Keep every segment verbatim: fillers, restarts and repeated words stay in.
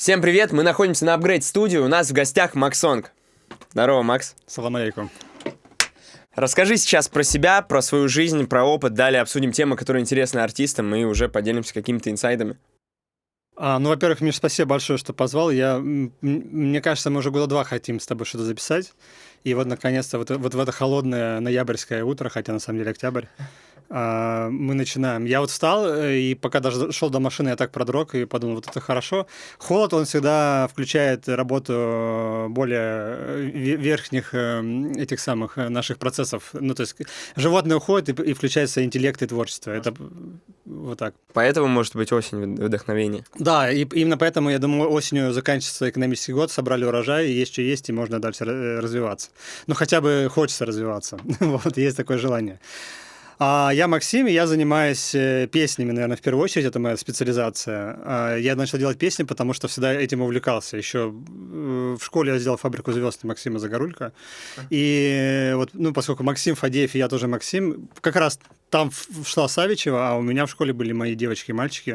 Всем привет, мы находимся на Upgrade студии, у нас в гостях Maxsong. Здорово, Макс. Салам алейкум. Расскажи сейчас про себя, про свою жизнь, про опыт, далее обсудим темы, которые интересны артистам, и уже поделимся какими-то инсайдами. А, ну, во-первых, Миш, спасибо большое, что позвал. Я, м- мне кажется, мы уже года два хотим с тобой что-то записать. И вот, наконец-то, вот, вот в это холодное ноябрьское утро, хотя на самом деле октябрь, а, мы начинаем. Я вот встал, и пока даже шел до машины, я так продрог и подумал, вот это хорошо. Холод, он всегда включает работу более верхних этих самых наших процессов. Ну, то есть животное уходит, и, и включается интеллект и творчество. Это вот так. Поэтому, может быть, осень вдохновения. Да, и именно поэтому, я думаю, осенью заканчивается экономический год, собрали урожай, и есть что есть, и можно дальше развиваться. Ну, хотя бы хочется развиваться. Вот, есть такое желание. А я Максим, и я занимаюсь песнями, наверное, в первую очередь, это моя специализация. Я начал делать песни, потому что всегда этим увлекался. Еще в школе я сделал «Фабрику звезд» Максима Загорулька. И вот, ну, поскольку Максим Фадеев и я тоже Максим, как раз там шла Савичева, а у меня в школе были мои девочки и мальчики.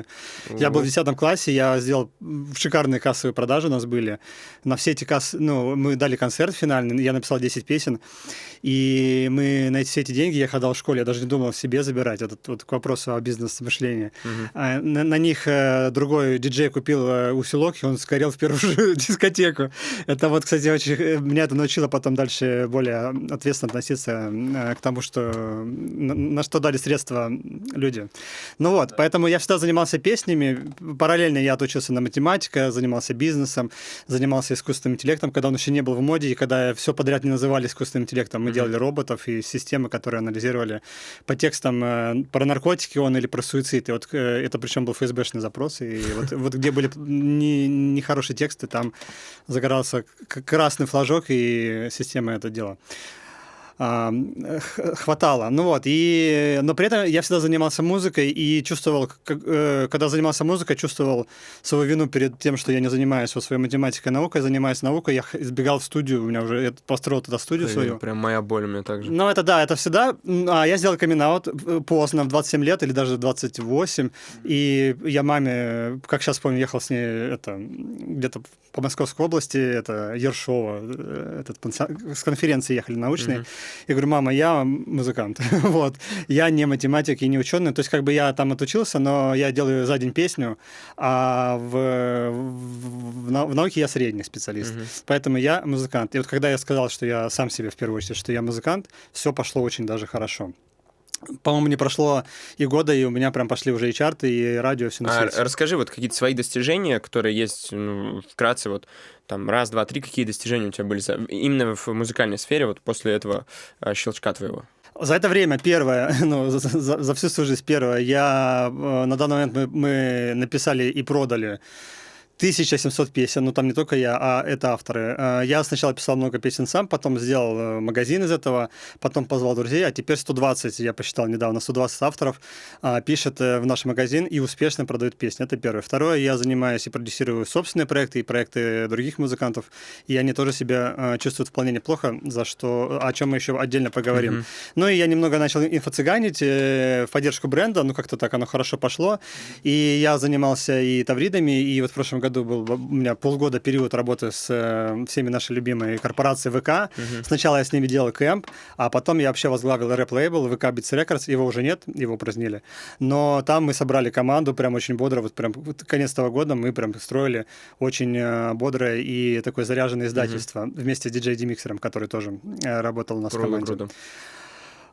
Mm-hmm. Я был в десятом классе, я сделал шикарные кассовые продажи у нас были. На все эти кассы, ну, мы дали концерт финальный, я написал десять песен, и мы на эти все эти деньги, я ходил в школе, я даже не думал себе забирать, этот вот к вопросу о бизнес-мышлении. Mm-hmm. На, на них другой диджей купил усилок, и он сгорел в первую же дискотеку. Это вот, кстати, очень, меня это научило потом дальше более ответственно относиться к тому, что на, на что дали средства люди. Ну вот, поэтому я всегда занимался песнями. Параллельно я отучился на математику, занимался бизнесом, занимался искусственным интеллектом, когда он еще не был в моде, и когда все подряд не называли искусственным интеллектом. Мы mm-hmm. делали роботов и системы, которые анализировали по текстам э, про наркотики он или про суицид. И вот э, это причем был эф эс бэшный запрос. И вот, вот где были не, нехорошие тексты, там загорался красный флажок, и система это делала. Хватало. Ну вот, и... Но при этом я всегда занимался музыкой и чувствовал, как, э, когда занимался музыкой, чувствовал свою вину перед тем, что я не занимаюсь вот своей математикой и наукой. Занимаюсь наукой, я избегал в студию, у меня уже я построил туда студию. Ой, свою. Прям моя боль у меня так же. Ну это да, это всегда... А я сделал камин-аут поздно, в двадцать семь лет или даже в двадцать восемь, и я маме, как сейчас помню, ехал с ней это, где-то по Московской области, это Ершова, этот, с конференции ехали научные. Mm-hmm. Я говорю, мама, я музыкант, вот, я не математик и не ученый, то есть как бы я там отучился, но я делаю за день песню, а в, в, в, нау- в науке я средний специалист, mm-hmm. поэтому я музыкант. И вот когда я сказал, что я сам себе в первую очередь, что я музыкант, все пошло очень даже хорошо. По-моему, не прошло и года, и у меня прям пошли уже и чарты, и радио, все на свете. А расскажи вот какие-то свои достижения, которые есть, ну, вкратце, вот там раз, два, три, какие достижения у тебя были именно в музыкальной сфере вот после этого щелчка твоего? За это время первое, ну, за, за, за всю свою жизнь первое, я, на данный момент мы, мы написали и продали тысяча семьсот песен, ну там не только я, а это авторы. Я сначала писал много песен сам, потом сделал магазин из этого, потом позвал друзей, а теперь сто двадцать, я посчитал недавно, сто двадцать авторов пишет в наш магазин и успешно продают песни. Это первое. Второе, я занимаюсь и продюсирую собственные проекты и проекты других музыкантов, и они тоже себя чувствуют вполне неплохо, за что, о чем мы еще отдельно поговорим. Mm-hmm. Ну и я немного начал инфо-цыганить в поддержку бренда, ну как-то так оно хорошо пошло, и я занимался и тавридами, и вот в прошлом году году был у меня полгода период работы с э, всеми нашими любимыми корпорациями ВК. Uh-huh. Сначала я с ними делал кэмп, а потом я вообще возглавил рэп-лейбл ВК Битс Рекордс. Его уже нет, его упразднили. Но там мы собрали команду прям очень бодро. Вот прям вот, конец того года мы прям строили очень э, бодрое и такое заряженное издательство uh-huh. вместе с диджей Демиксером, который тоже э, работал у нас круто, в команде. Круто.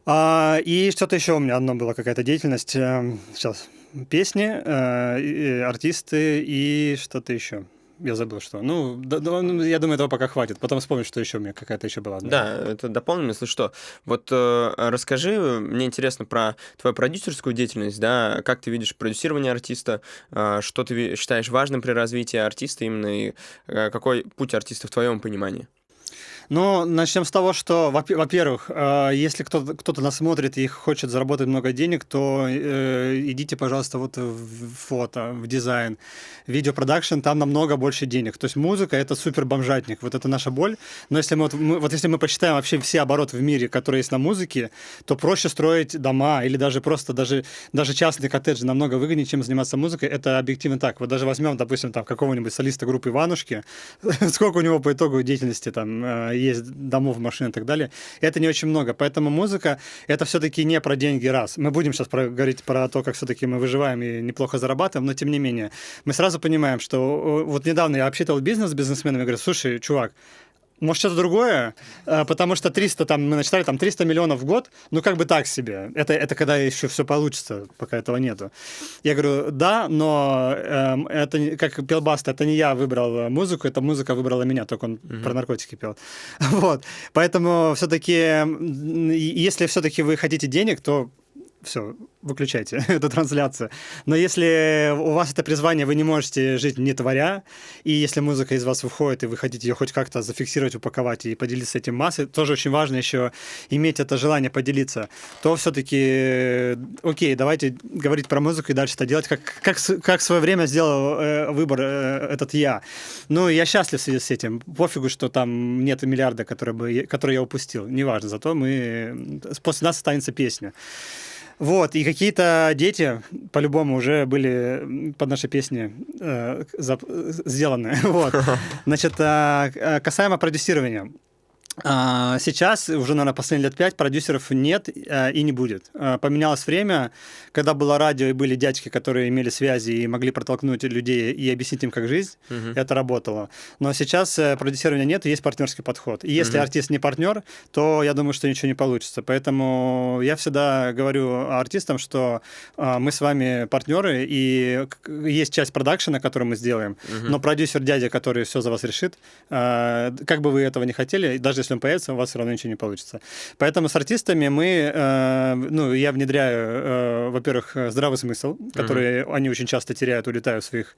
А, и что-то еще у меня одно было, какая-то деятельность. Э, сейчас... Песни, э, и, артисты и что-то еще. Я забыл, что. Ну, да, ну, я думаю, этого пока хватит. Потом вспомню, что еще у меня какая-то еще была. Да, это дополним, если что. Вот э, расскажи, мне интересно про твою продюсерскую деятельность, да, как ты видишь продюсирование артиста, э, что ты считаешь важным при развитии артиста именно, и э, какой путь артиста в твоем понимании? Ну, начнем с того, что, во-первых, если кто-то, кто-то нас смотрит и хочет заработать много денег, то э, идите, пожалуйста, вот в фото, в дизайн, видеопродакшн, там намного больше денег. То есть музыка — это супер бомжатник, вот это наша боль. Но если мы, вот, мы, вот если мы посчитаем вообще все обороты в мире, которые есть на музыке, то проще строить дома или даже просто даже, даже частные коттеджи намного выгоднее, чем заниматься музыкой. Это объективно так. Вот даже возьмем, допустим, там какого-нибудь солиста группы «Иванушки», сколько у него по итогу деятельности там есть домов, машин и так далее. Это не очень много. Поэтому музыка — это все-таки не про деньги раз. Мы будем сейчас про, говорить про то, как все-таки мы выживаем и неплохо зарабатываем, но тем не менее. Мы сразу понимаем, что... Вот недавно я обсчитывал бизнес с бизнесменами и говорю: слушай, чувак, может, что-то другое, потому что триста, там, мы начитали, там, триста миллионов в год, ну, как бы так себе. Это, это когда еще все получится, пока этого нету. Я говорю: да, но э, это, как пел Баста, это не я выбрал музыку, это музыка выбрала меня, только он mm-hmm. про наркотики пел. Вот, поэтому все-таки, если все-таки вы хотите денег, то... Все, выключайте эту трансляцию. Но если у вас это призвание, вы не можете жить не творя, и если музыка из вас выходит, и вы хотите ее хоть как-то зафиксировать, упаковать и поделиться этим массой, тоже очень важно еще иметь это желание поделиться, то все-таки, окей, давайте говорить про музыку и дальше это делать, как, как, как в свое время сделал э, выбор э, этот я. Ну, я счастлив в связи с этим. Пофигу, что там нет миллиарда, который, бы, который я упустил. Неважно, зато мы... после нас останется песня. Вот, и какие-то дети, по-любому, уже были под нашей песней э, зап- сделаны. Вот. Значит, э, касаемо продюсирования. Э, сейчас, уже, наверное, последние лет пять, продюсеров нет э, и не будет. Э, поменялось время, когда было радио, и были дядьки, которые имели связи и могли протолкнуть людей и объяснить им, как жизнь. Uh-huh. Это работало. Но сейчас э, продюсирования нет, и есть партнерский подход. И если uh-huh. артист не партнер, то я думаю, что ничего не получится. Поэтому я всегда говорю артистам, что э, мы с вами партнеры, и есть часть продакшена, которую мы сделаем, uh-huh. но продюсер-дядя, который все за вас решит, э, как бы вы этого не хотели, даже если он появится, у вас все равно ничего не получится. Поэтому с артистами мы, э, ну, я внедряю, э, во-первых, здравый смысл, который mm-hmm. они очень часто теряют, улетают в своих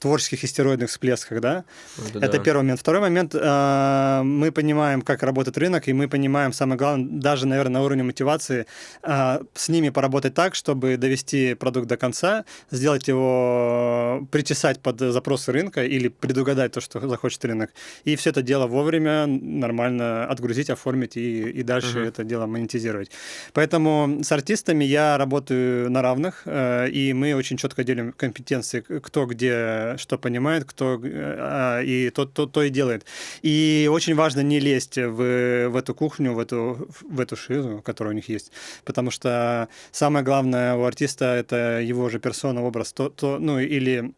творческих истероидных всплесках, да? Mm-hmm. Это первый момент. Второй момент, э, мы понимаем, как работает рынок, и мы понимаем, самое главное, даже, наверное, на уровне мотивации, э, с ними поработать так, чтобы довести продукт до конца, сделать его, причесать под запросы рынка или предугадать то, что захочет рынок. И все это дело вовремя, нормально отгрузить, оформить и, и дальше uh-huh. это дело монетизировать. Поэтому с артистами я работаю на равных, э, и мы очень четко делим компетенции, кто где что понимает, кто э, и то, то, то и делает. И очень важно не лезть в, в эту кухню, в эту, в эту шизу, которая у них есть, потому что самое главное у артиста — это его же персона, образ, то, то, ну, или...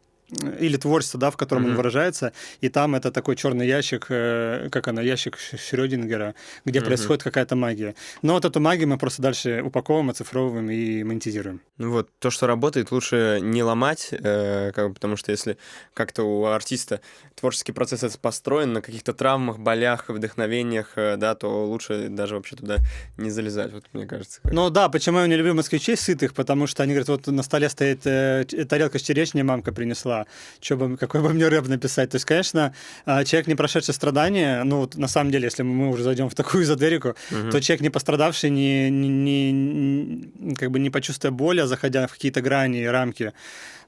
или творчество, да, в котором mm-hmm. он выражается, и там это такой черный ящик, э, как она, ящик Шрёдингера, где mm-hmm. происходит какая-то магия. Но вот эту магию мы просто дальше упаковываем, оцифровываем и монетизируем. Ну вот, то, что работает, лучше не ломать, э, как, потому что если как-то у артиста творческий процесс построен на каких-то травмах, болях, вдохновениях, э, да, то лучше даже вообще туда не залезать, вот мне кажется. Как... Ну да, почему я не люблю москвичей сытых, потому что они говорят: вот на столе стоит э, тарелка с черешней, мамка принесла, Что бы, какой бы мне рэп написать. То есть, конечно, человек, не прошедший страдания, ну, вот, на самом деле, если мы уже зайдем в такую эзотерику, uh-huh. то человек, не пострадавший, не, не, не, как бы не почувствуя боли, а заходя в какие-то грани и рамки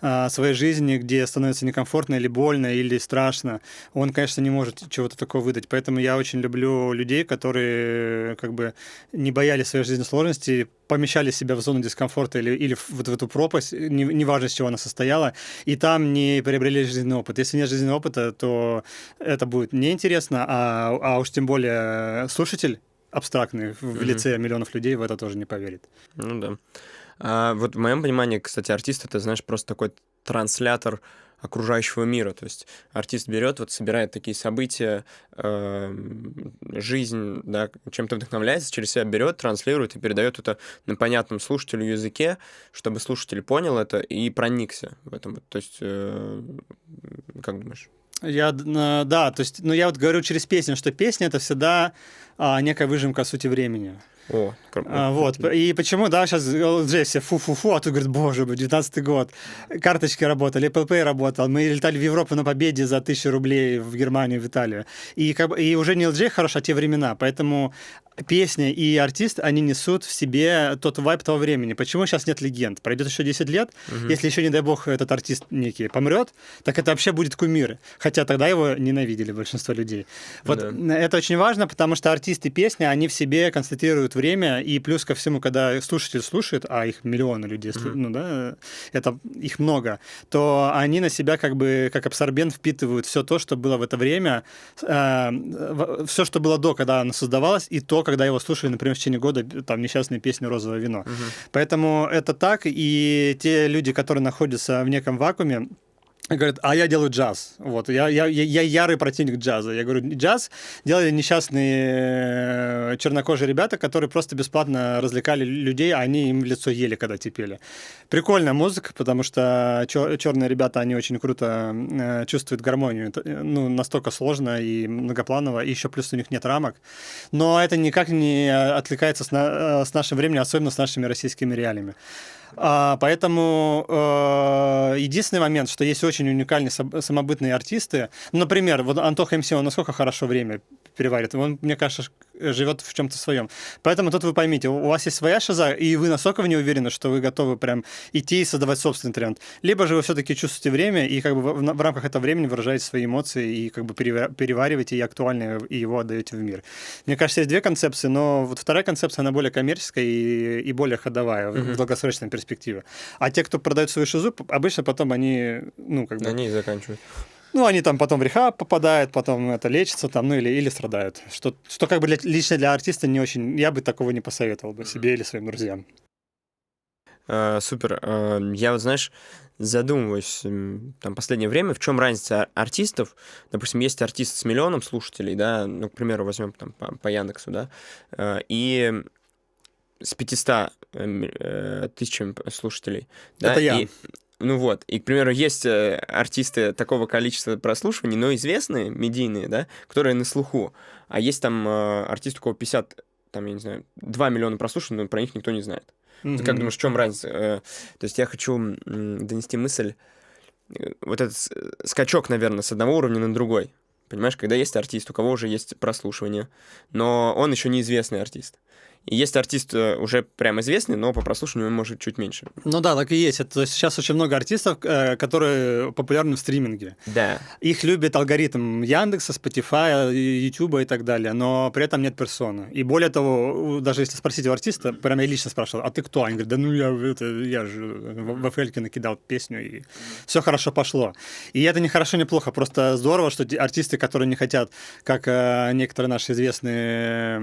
а, своей жизни, где становится некомфортно или больно, или страшно, он, конечно, не может чего-то такого выдать. Поэтому я очень люблю людей, которые как бы не боялись своей жизненной сложности, помещали себя в зону дискомфорта или, или в, в эту пропасть, не, неважно, из чего она состояла, и там не приобрели жизненный опыт. Если нет жизненного опыта, то это будет неинтересно, а, а уж тем более слушатель абстрактный в mm-hmm. лице миллионов людей в это тоже не поверит. Ну да. А, вот в моем понимании, кстати, артист — это, знаешь, просто такой транслятор окружающего мира. То есть артист берет, вот собирает такие события, э, жизнь, да, чем-то вдохновляется, через себя берет, транслирует и передает это на понятном слушателю языке, чтобы слушатель понял это и проникся в этом. То есть, э, как думаешь? Я, да, то есть, ну, я вот говорю через песню, что песня — это всегда а, некая выжимка сути времени. О, а, вот. И почему, да, сейчас джей все фу-фу-фу, а тут, говорит, боже мой, девятнадцатый год. Карточки работали, ПП работал, мы летали в Европу на победе за тысячу рублей в Германию, в Италию. И, как, и уже не элджей хорош, а те времена. Поэтому песня и артист, они несут в себе тот вайб того времени. Почему сейчас нет легенд? Пройдет еще десять лет, угу. Если еще, не дай бог, этот артист некий помрет, так это вообще будет кумир. Хотя тогда его ненавидели большинство людей. Вот да. Это очень важно, потому что артисты песни, они в себе констатируют время, и плюс ко всему, когда слушатель слушает, а их миллионы людей, mm-hmm. ну да, это их много, то они на себя как бы как абсорбент впитывают все то, что было в это время, э, все, что было до, когда она создавалась, и то, когда его слушали, например, в течение года, там, несчастную песню «Розовое вино». Mm-hmm. Поэтому это так, и те люди, которые находятся в неком вакууме, говорят, а я делаю джаз. Вот. Я, я, я ярый противник джаза. Я говорю, джаз делали несчастные чернокожие ребята, которые просто бесплатно развлекали людей, а они им в лицо ели, когда те пели. Прикольная музыка, потому что чер- черные ребята, они очень круто э, чувствуют гармонию. Это, ну, настолько сложно и многопланово, и еще плюс у них нет рамок. Но это никак не отвлекается с, на- с нашим временем, особенно с нашими российскими реалиями. А, поэтому э, единственный момент, что есть очень уникальные самобытные артисты. Например, вот Антоха МС, он насколько хорошо время переварит. Он, мне кажется, живет в чем-то своем. Поэтому тут вы поймите, у вас есть своя шиза, и вы настолько в ней уверены, что вы готовы прям идти и создавать собственный тренд. Либо же вы все-таки чувствуете время, и как бы в рамках этого времени выражаете свои эмоции, и как бы перевариваете, и актуально и его отдаете в мир. Мне кажется, есть две концепции, но вот вторая концепция, она более коммерческая и, и более ходовая угу. в долгосрочной перспективе. А те, кто продает свою шизу, обычно потом они, ну, как бы... Они заканчивают. Ну, они там потом в рехаб попадают, потом это лечатся там, ну, или, или страдают. Что, что как бы для, лично для артиста не очень... Я бы такого не посоветовал бы себе или своим друзьям. А, супер. А, я вот, знаешь, задумываюсь там последнее время, в чем разница артистов. Допустим, есть артист с миллионом слушателей, да, ну, к примеру, возьмем там по, по Яндексу, да, и... с пятьюстами тысячами слушателей. Да? Это я. И, ну вот. И, к примеру, есть артисты такого количества прослушиваний, но известные, медийные, да, которые на слуху. А есть там артисты, у кого пятьдесят, там, я не знаю, два миллиона прослушиваний, но про них никто не знает. Mm-hmm. Ты как думаешь, в чем разница? То есть я хочу донести мысль, вот этот скачок, наверное, с одного уровня на другой. Понимаешь, когда есть артист, у кого уже есть прослушивание, но он еще неизвестный артист. И есть артист уже прям известный, но по прослушиванию он может чуть меньше. Ну да, так и есть. Это, то есть сейчас очень много артистов, которые популярны в стриминге. Да. Их любит алгоритм Яндекса, Spotify, YouTube и так далее, но при этом нет персоны. И более того, даже если спросить у артиста, прям я лично спрашивал, а ты кто? Они говорят, да ну я, это, я же в эф эль-ке накидал песню, и все хорошо пошло. И это не хорошо, не плохо, просто здорово, что артисты, которые не хотят, как некоторые наши известные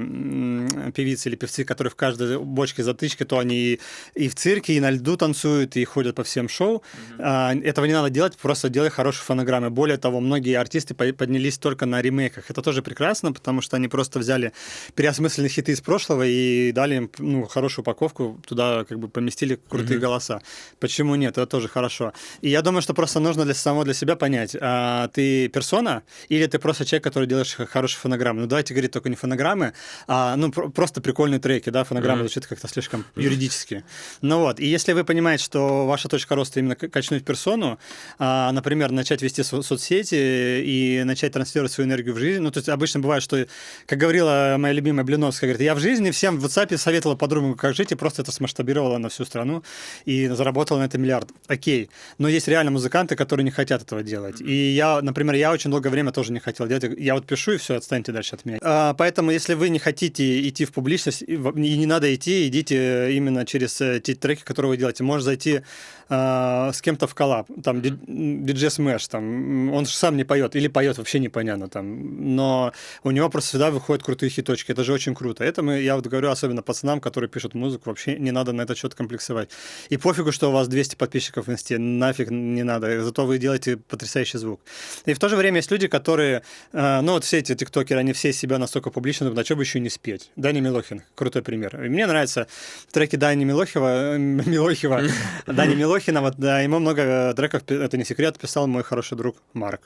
певицы или певцы, которые в каждой бочке затычки, то они и в цирке, и на льду танцуют, и ходят по всем шоу. Mm-hmm. Этого не надо делать, просто делай хорошие фонограммы. Более того, многие артисты поднялись только на ремейках. Это тоже прекрасно, потому что они просто взяли переосмысленные хиты из прошлого и дали им, ну, хорошую упаковку, туда как бы поместили крутые mm-hmm. голоса. Почему нет? Это тоже хорошо. И я думаю, что просто нужно для самого для себя понять, а ты персона или ты просто человек, который делаешь хорошие фонограммы. Ну, давайте говорить только не фонограммы, а ну, про- просто прикольные треки, да, фонограмма mm-hmm. звучит как-то слишком mm-hmm. юридически. Ну вот, и если вы понимаете, что ваша точка роста именно качнуть персону, а, например, начать вести со- соцсети и начать транслировать свою энергию в жизнь, ну, то есть обычно бывает, что, как говорила моя любимая Блиновская, говорит, я в жизни всем в WhatsApp советовала подругам, как жить, и просто это смасштабировала на всю страну и заработала на это миллиард. Окей. Но есть реально музыканты, которые не хотят этого делать. И я, например, я очень долгое время тоже не хотел делать. Я вот пишу, и все, отстаньте дальше от меня. А, поэтому, если вы не хотите идти в публичность, и не надо идти, идите именно через те треки, которые вы делаете. Можешь зайти э, с кем-то в коллаб, там, ди джей Smash, там, он же сам не поет, или поет вообще непонятно, там, но у него просто всегда выходят крутые хиточки, это же очень круто. Это мы, я вот говорю особенно пацанам, которые пишут музыку, вообще не надо на этот счет комплексовать. И пофигу, что у вас двести подписчиков в инсте, нафиг не надо, зато вы делаете потрясающий звук. И в то же время есть люди, которые, э, ну вот все эти тиктокеры, они все себя настолько публично, думают, а что бы еще не спеть? Даня Милохин. Милохин. Крутой пример. Мне нравятся треки Дани Милохина. Милохина. Дани Милохина. Вот, да, ему много треков, это не секрет, писал мой хороший друг Марк.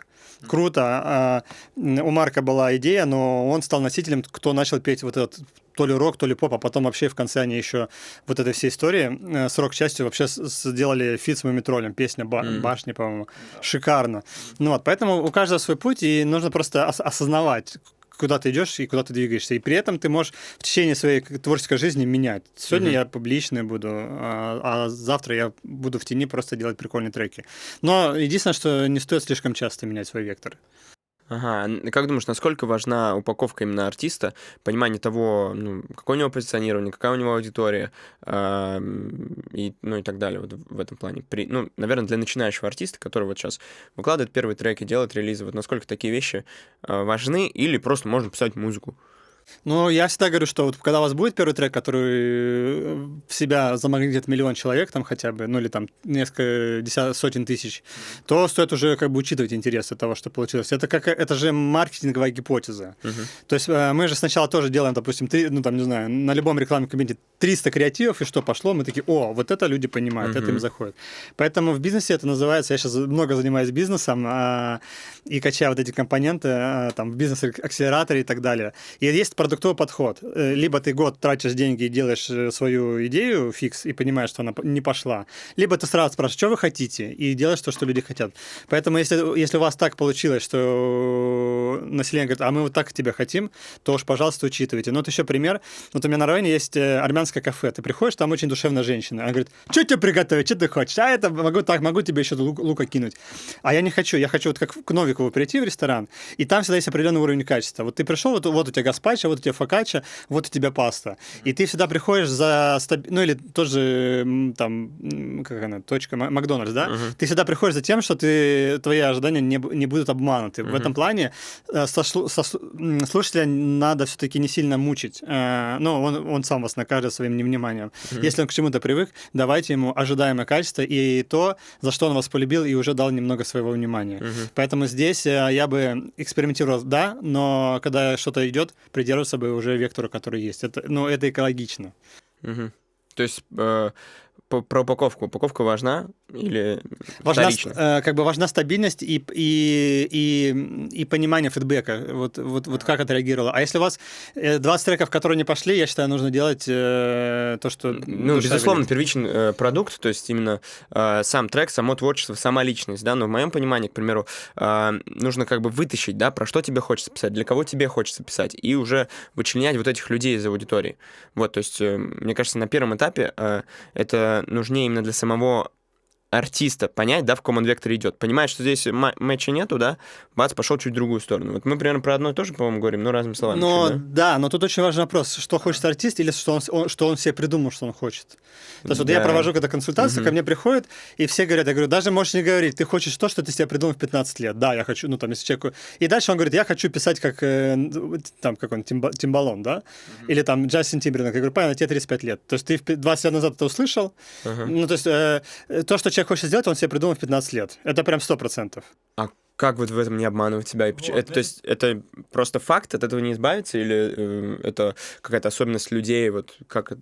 Круто. У Марка была идея, но он стал носителем, кто начал петь вот этот то ли рок, то ли поп, а потом вообще в конце они еще вот этой всей истории с рок-частью вообще сделали фит с Мумитролем, песня ба- mm. «Башни», по-моему. Mm. Шикарно. Ну вот, поэтому у каждого свой путь, и нужно просто ос- осознавать, куда ты идешь и куда ты двигаешься. И при этом ты можешь в течение своей творческой жизни менять. Сегодня mm-hmm. я публичный буду, а завтра я буду в тени просто делать прикольные треки. Но единственное, что не стоит слишком часто менять свой вектор. Ага, как думаешь, насколько важна упаковка именно артиста, понимание того, ну, какое у него позиционирование, какая у него аудитория, э, и, ну и так далее вот в этом плане? При, ну, наверное, для начинающего артиста, который вот сейчас выкладывает первые треки, делает релизы, вот насколько такие вещи э, важны или просто можно писать музыку? Ну, я всегда говорю, что вот когда у вас будет первый трек, который в себя замагнитит миллион человек, там хотя бы, ну или там несколько десят, сотен тысяч, то стоит уже как бы учитывать интересы того, что получилось. Это, как, это же маркетинговая гипотеза. Uh-huh. То есть мы же сначала тоже делаем, допустим, три, ну там, не знаю, на любом рекламном кабинете триста креативов, и что пошло, мы такие, о, вот это люди понимают, uh-huh. это им заходит. Поэтому в бизнесе это называется, я сейчас много занимаюсь бизнесом а, и качаю вот эти компоненты а, там, в бизнес-акселераторе и так далее. И есть продуктовый подход. Либо ты год тратишь деньги и делаешь свою идею фикс и понимаешь, что она не пошла. Либо ты сразу спрашиваешь, что вы хотите, и делаешь то, что люди хотят. Поэтому если, если у вас так получилось, что население говорит, а мы вот так тебя хотим, то уж, пожалуйста, учитывайте. Ну, вот еще пример. Вот у меня на районе есть армянское кафе. Ты приходишь, там очень душевная женщина. Она говорит, что тебе приготовить, что ты хочешь? А это могу так, могу тебе еще лук, лука кинуть. А я не хочу. Я хочу вот как к Новикову прийти в ресторан, и там всегда есть определенный уровень качества. Вот ты пришел, вот, вот у тебя гаспач, вот у тебя фокаччо, вот у тебя паста. И ты всегда приходишь за... Стаб... Ну, или тоже там, как она, точка, Макдональдс, да? Uh-huh. Ты всегда приходишь за тем, что ты, твои ожидания не, не будут обмануты. Uh-huh. В этом плане сошло, сошло, слушателя надо все-таки не сильно мучить. Ну, он, он сам вас накажет своим невниманием. Uh-huh. Если он к чему-то привык, давайте ему ожидаемое качество и то, за что он вас полюбил и уже дал немного своего внимания. Uh-huh. Поэтому здесь я бы экспериментировал, да, но когда что-то идет, придерживаться собой уже вектору, который есть. Это, ну, это экологично. Угу. То есть э, по, про упаковку. Упаковка важна или важна, э, как бы важна стабильность и, и, и, и понимание фидбэка, вот, вот, вот как отреагировало. А если у вас двадцать треков, которые не пошли, я считаю, нужно делать э, то, что... Ну, безусловно, говорит. Первичен э, продукт, то есть именно э, сам трек, само творчество, сама личность, да, но в моем понимании, к примеру, э, нужно как бы вытащить, да, про что тебе хочется писать, для кого тебе хочется писать, и уже вычленять вот этих людей из аудитории. Вот, то есть, э, мне кажется, на первом этапе это нужнее именно для самого артиста понять, да, в каком он векторе идет. Понимает, что здесь м- мэтча нету, да, бац, пошел чуть в другую сторону. Вот мы примерно про одно и то же, по-моему, говорим, но разными словами. Но, чуть, да? да, но тут очень важный вопрос, что хочет артист или что он, он, что он себе придумал, что он хочет. То есть да. Вот я провожу когда консультацию, угу. ко мне приходят, и все говорят, я говорю, даже можешь не говорить, ты хочешь то, что ты себе придумал в пятнадцать лет. Да, я хочу, ну там, если человеку... И дальше он говорит, я хочу писать как, там, как он, Тимбалон, да, угу. или там Джастин Тимберлейк. Я говорю, понятно, тебе тридцать пять лет. То есть ты двадцать лет назад это услышал, угу. ну то есть э, то, что человек хочет сделать, он себе придумал в пятнадцать лет. Это прям сто процентов. А как вот в этом не обманывать себя? Вот, это, да. То есть это просто факт, от этого не избавиться? Или э, это какая-то особенность людей? Вот как...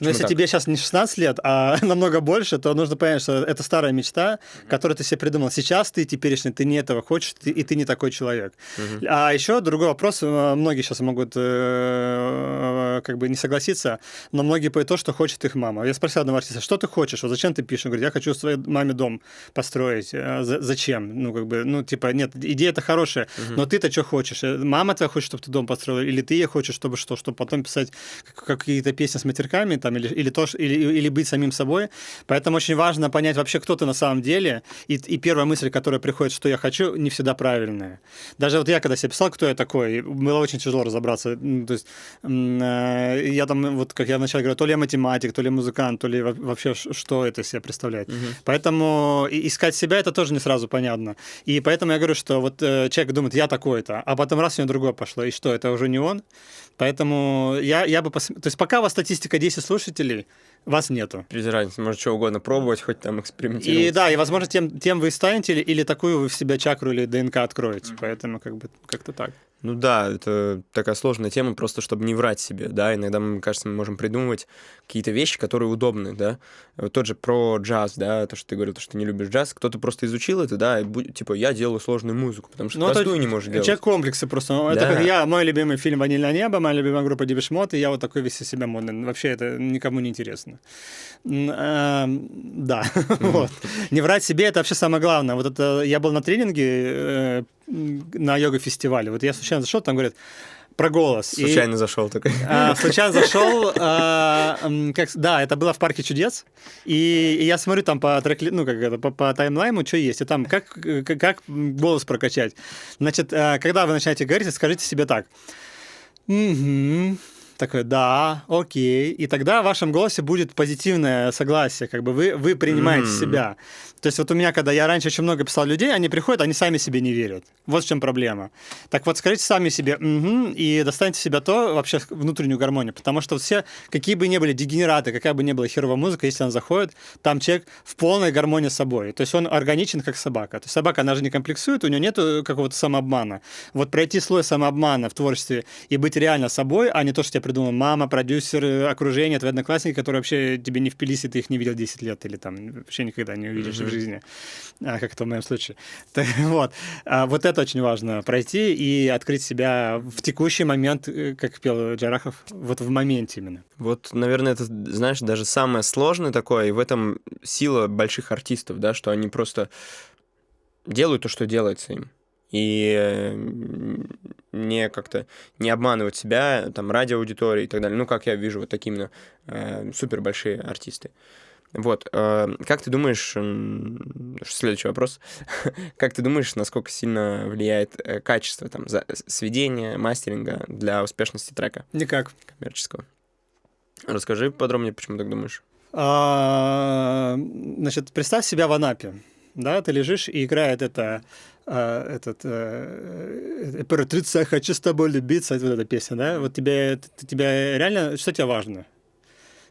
Но если так? Тебе сейчас не шестнадцать лет, а намного больше, то нужно понять, что это старая мечта, mm-hmm. которую ты себе придумал. Сейчас ты теперешний, ты не этого хочешь, ты, и ты не такой человек. Mm-hmm. А еще другой вопрос, многие сейчас могут э, как бы не согласиться, но многие поют то, что хочет их мама. Я спросил одного артиста, что ты хочешь, вот зачем ты пишешь? Он говорит, я хочу своей маме дом построить. Зачем? Ну, как бы, ну, типа, нет, идея-то хорошая, mm-hmm. но ты-то что хочешь? Мама твоя хочет, чтобы ты дом построил, или ты ей хочешь, чтобы что? Чтобы потом писать какие-то песни с матерками, там, или, или, то, или, или быть самим собой. Поэтому очень важно понять вообще, кто ты на самом деле. И, и первая мысль, которая приходит, что я хочу, не всегда правильная. Даже вот я, когда себе писал, кто я такой, было очень тяжело разобраться. Ну, то есть, э, я там, вот как я вначале говорю, то ли я математик, то ли музыкант, то ли вообще что это себе представляет. Угу. Поэтому искать себя, это тоже не сразу понятно. И поэтому я говорю, что вот э, человек думает, я такой-то, а потом раз у него другое пошло, и что, это уже не он. Поэтому я, я бы... Пос... То есть пока у вас статистика десять слушателей, вас нету. Без разницы, можно что угодно пробовать, хоть там экспериментировать. И да, и возможно, тем, тем вы и станете, или, или такую вы в себя чакру или ДНК откроете, mm-hmm. поэтому как бы как-то так. Ну да, это такая сложная тема, просто чтобы не врать себе, да, иногда, мне кажется, мы можем придумывать какие-то вещи, которые удобны, да, вот тот же про джаз, да, то, что ты говорил, то, что ты не любишь джаз, кто-то просто изучил это, да, и, типа, я делаю сложную музыку, потому что ну, простую не можешь делать. Человек комплексы просто, ну, да. Это как я, мой любимый фильм «Ванильное небо», моя любимая группа «Дебеш Мод», и я вот такой весь из себя модный, вообще это никому не интересно. Да, вот. Не врать себе, это вообще самое главное, вот это, я был на тренинге, на йога-фестивале. Вот я случайно зашел, там говорят про голос. Случайно и... зашел такой. А, случайно зашел. А, как, да, это было в парке чудес. И, и я смотрю там по, трек, ну, как это, по, по таймлайму, что есть. И там как, как, как голос прокачать. Значит, когда вы начинаете говорить, скажите себе так. Угу. Такое, да, окей. И тогда в вашем голосе будет позитивное согласие, как бы вы, вы принимаете mm. себя. То есть вот у меня, когда я раньше очень много писал людей, они приходят, они сами себе не верят. Вот в чем проблема. Так вот, скажите сами себе «угу» и достаньте себя то, вообще внутреннюю гармонию. Потому что вот все, какие бы ни были дегенераты, какая бы ни была херовая музыка, если она заходит, там человек в полной гармонии с собой. То есть он органичен, как собака. То есть собака, она же не комплексует, у нее нет какого-то самообмана. Вот пройти слой самообмана в творчестве и быть реально собой, а не то, что я придумал, мама, продюсер, окружение, твои одноклассники, которые вообще тебе не впились, и ты их не видел десять лет, или там вообще никогда не увидишь mm-hmm. в жизни, как это в моем случае. Так, вот. Вот это очень важно, пройти и открыть себя в текущий момент, как пел Джарахов, вот в моменте именно. Вот, наверное, это, знаешь, даже самое сложное такое, и в этом сила больших артистов, да, что они просто делают то, что делается им. И не как-то не обманывать себя, там, ради аудитории и так далее. Ну, как я вижу, вот такие именно э, супер большие артисты. Вот. Э, как ты думаешь... Следующий вопрос. Как ты думаешь, насколько сильно влияет качество там, сведения, мастеринга для успешности трека? Никак. Коммерческого. Расскажи подробнее, почему так думаешь. Значит, представь себя в Анапе. Да, ты лежишь и играет это... А, этот э, «Императрица, хочу с тобой любиться», вот эта песня, да? Вот тебе, тебе реально, что тебе важно?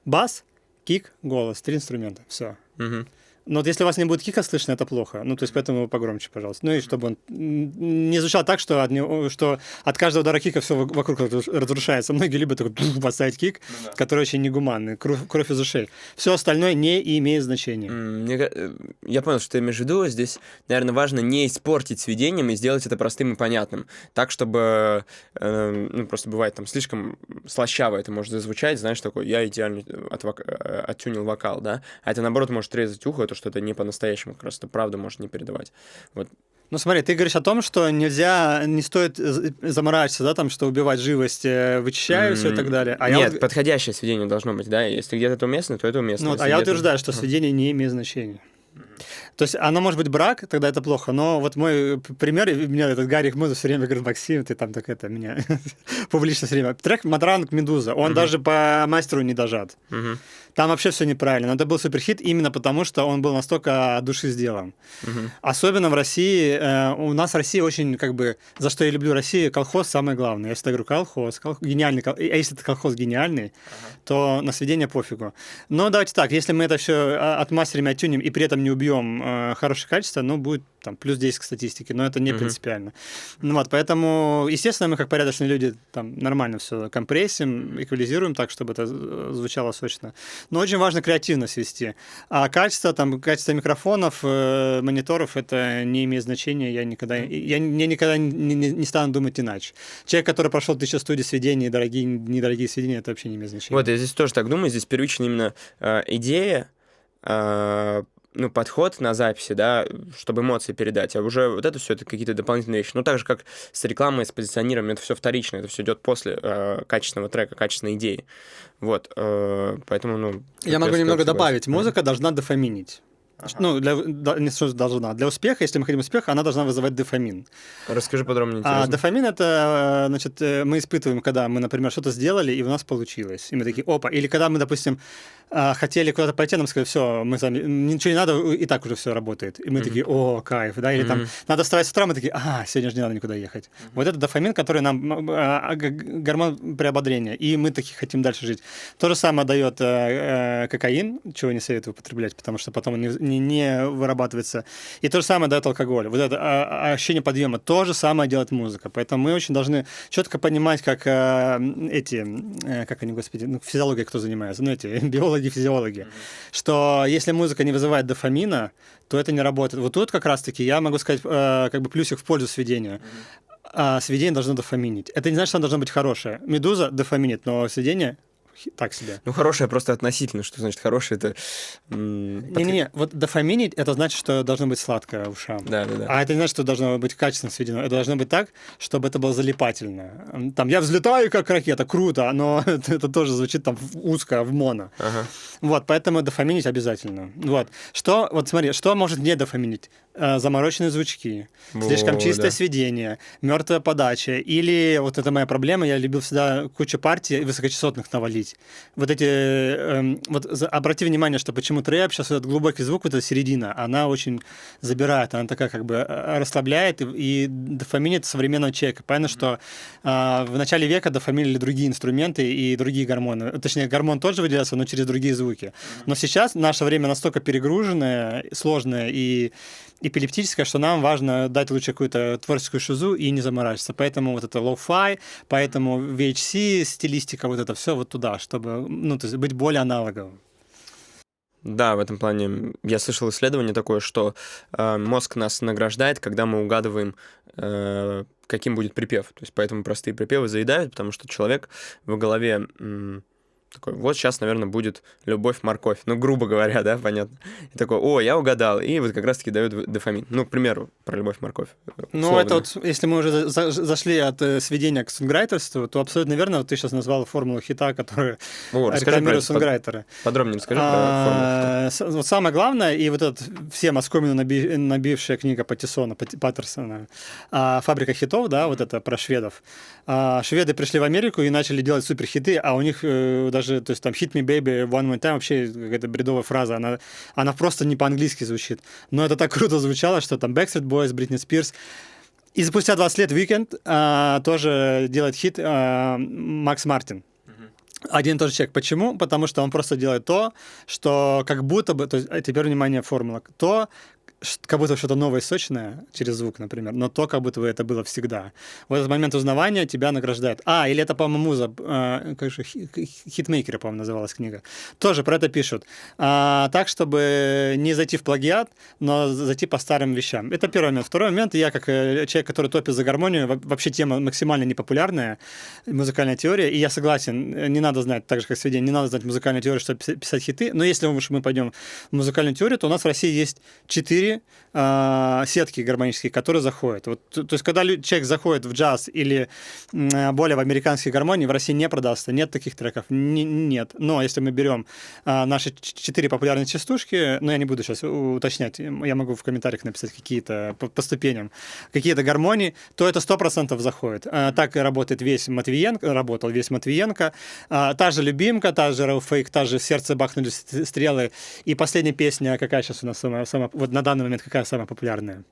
Бас, кик, голос, три инструмента, все. Угу. Но вот если у вас не будет кика слышно, это плохо. Ну, то есть, поэтому его погромче, пожалуйста. Ну, и чтобы он не звучал так, что от, него, что от каждого удара кика все вокруг разрушается. Многие любят такой поставить кик, ну, да. который очень негуманный, кровь, кровь из ушей. Все остальное не имеет значения. Мне, я понял, что ты имеешь в виду. Здесь, наверное, важно не испортить сведением и сделать это простым и понятным. Так, чтобы... Э, ну, просто бывает там слишком слащаво это может зазвучать. Знаешь, такой, я идеально от вок... оттюнил вокал, да? А это, наоборот, может резать ухо, что это не по-настоящему, как раз это правда может не передавать. Вот. Ну смотри, ты говоришь о том, что нельзя, не стоит заморачиваться, да, там, что убивать живость, вычищаю mm-hmm. все и так далее. А Нет, я... подходящее сведение должно быть, да, если где-то это уместно, то это уместно. Ну, вот, а я утверждаю, что сведение не имеет значения. То есть оно может быть брак, тогда это плохо, но вот мой пример, меня этот Гарри Хмузов все время говорит, Максим, ты там так это, меня публично все время. Трек «Матранг Медуза», он mm-hmm. даже по мастеру не дожат. Mm-hmm. Там вообще все неправильно, но это был суперхит именно потому, что он был настолько от души сделан. Mm-hmm. Особенно в России, э, у нас Россия очень, как бы, за что я люблю Россию, колхоз самое главное. Я всегда говорю колхоз, колхоз гениальный, кол... а если это колхоз гениальный, mm-hmm. то на сведение пофигу. Но давайте так, если мы это все отмастерим, оттюним и при этом не убьем э, хорошее качество, ну, будет там плюс десять к статистике, но это не mm-hmm. принципиально. Ну, вот, поэтому, естественно, мы, как порядочные люди, там нормально все компрессим, эквализируем так, чтобы это звучало сочно. Но очень важно креативность вести. А качество, там, качество микрофонов, э, мониторов, это не имеет значения, я никогда, я, я никогда не, не, не стану думать иначе. Человек, который прошел тысячу студий сведений, дорогие, недорогие сведения, это вообще не имеет значения. Вот, я здесь тоже так думаю, здесь первичная именно э, идея, э, ну, подход на записи, да, чтобы эмоции передать, а уже вот это все это какие-то дополнительные вещи. Ну, так же, как с рекламой, с позиционированием, это все вторично, это все идет после э, качественного трека, качественной идеи. Вот, э, поэтому, ну... Я могу немного добавить. Музыка должна дофаминить. Ага. Ну, для, да, не что должна. Для успеха, если мы хотим успеха, она должна вызывать дофамин. Расскажи подробнее. А, дофамин — это, значит, мы испытываем, когда мы, например, что-то сделали, и у нас получилось. И мы такие, опа. Или когда мы, допустим, хотели куда-то пойти, нам сказали, все, мы сами, ничего не надо, и так уже все работает. И мы mm-hmm. такие, о, кайф. Да? Или mm-hmm. там, надо вставать с утра, мы такие, а, сегодня же не надо никуда ехать. Mm-hmm. Вот это дофамин, который нам, гормон приободрения, и мы такие хотим дальше жить. То же самое дает кокаин, чего не советую употреблять, потому что потом он не не вырабатывается. И то же самое дает алкоголь. Вот это ощущение подъема. То же самое делает музыка. Поэтому мы очень должны четко понимать, как эти, как они, господи, ну, физиологией кто занимается, ну, эти биологи, физиологи, mm-hmm. что если музыка не вызывает дофамина, то это не работает. Вот тут как раз-таки я могу сказать как бы плюсик в пользу сведения. Mm-hmm. Сведение должно дофаминить. Это не значит, что оно должно быть хорошее. Медуза дофаминит, но сведение... так себе. Ну, хорошее просто относительно. Что значит хорошее? Это... Не-не-не, вот дофаминить, это значит, что должно быть сладко ушам. Да, да, да. А это не значит, что должно быть качественно сведено. Это должно быть так, чтобы это было залипательно. Там, я взлетаю, как ракета, круто, но это тоже звучит там узко, в моно. Ага. Вот, поэтому дофаминить обязательно. Вот. Что, вот смотри, что может не дофаминить? Замороченные звучки, О, слишком чистое да. сведение, мертвая подача. Или, вот это моя проблема, я любил всегда кучу партий высокочастотных навалить. Вот эти... Э, вот за, обрати внимание, что почему трэп, сейчас этот глубокий звук, вот эта середина, она очень забирает, она такая как бы расслабляет и, и дофаминит современного человека. Понятно, что э, в начале века дофаминили другие инструменты и другие гормоны. Точнее, гормон тоже выделялся, но через другие звуки. Но сейчас наше время настолько перегруженное, сложное и эпилептическое, что нам важно дать лучше какую-то творческую шизу и не заморачиваться. Поэтому вот это лоу-фай, поэтому ви эйч си, стилистика, вот это все вот туда. Да, чтобы, ну, то есть быть более аналоговым. Да, в этом плане я слышал исследование такое, что э, мозг нас награждает, когда мы угадываем, э, каким будет припев. То есть поэтому простые припевы заедают, потому что человек в голове... М- Такой, вот сейчас, наверное, будет любовь-морковь. Ну, грубо говоря, да, понятно. И такой, о, я угадал. И вот как раз-таки дают дофамин. Ну, к примеру, про любовь-морковь. Ну, это вот, если мы уже за- зашли от э, сведения к сонграйтерству, то абсолютно верно, вот ты сейчас назвал формулу хита, которую рекламируют сонграйтеры. Подробнее расскажи а- про формулу хита. Вот самое главное, и вот эта всем оскомину наби- набившая книга Паттисона, Пат- Паттерсона, а- «Фабрика хитов», да, вот это про шведов. А- шведы пришли в Америку и начали делать суперхиты, а у них э- даже то есть там «Hit me, baby, one more time» вообще какая-то бредовая фраза, она, она просто не по-английски звучит. Но это так круто звучало, что там Backstreet Boys, Бритни Спирс. И спустя двадцать лет «Weekend» а, тоже делает хит а, Макс Мартин. Один и тот же человек. Почему? Потому что он просто делает то, что как будто бы... То есть, теперь, внимание, формула. То, как будто что-то новое и сочное через звук, например, но то, как будто бы это было всегда. Вот этот момент узнавания тебя награждает. А, или это, по-моему, муза, э, как же, «Хитмейкеры», по-моему, называлась книга. Тоже про это пишут. А, так, чтобы не зайти в плагиат, но зайти по старым вещам. Это первый момент. Второй момент, я, как человек, который топит за гармонию, вообще тема максимально непопулярная, музыкальная теория, и я согласен, не надо знать, так же, как сведение, не надо знать музыкальную теорию, чтобы писать хиты, но если мы пойдем в музыкальную теорию, то у нас в России есть четыре сетки гармонические, которые заходят. Вот, то, то есть, когда человек заходит в джаз или более в американские гармонии, в России не продастся, нет таких треков, не, нет. Но если мы берем а, наши четыре популярные частушки, но я не буду сейчас уточнять, я могу в комментариях написать какие-то по, по ступеням, какие-то гармонии, то это сто процентов заходит. А, так работает весь Матвиенко, работал весь Матвиенко. А, та же «Любимка», та же «Рауфейк», та же «Сердце бахнули стрелы». И последняя песня, какая сейчас у нас самая, самая вот на данный момент какая самая популярная?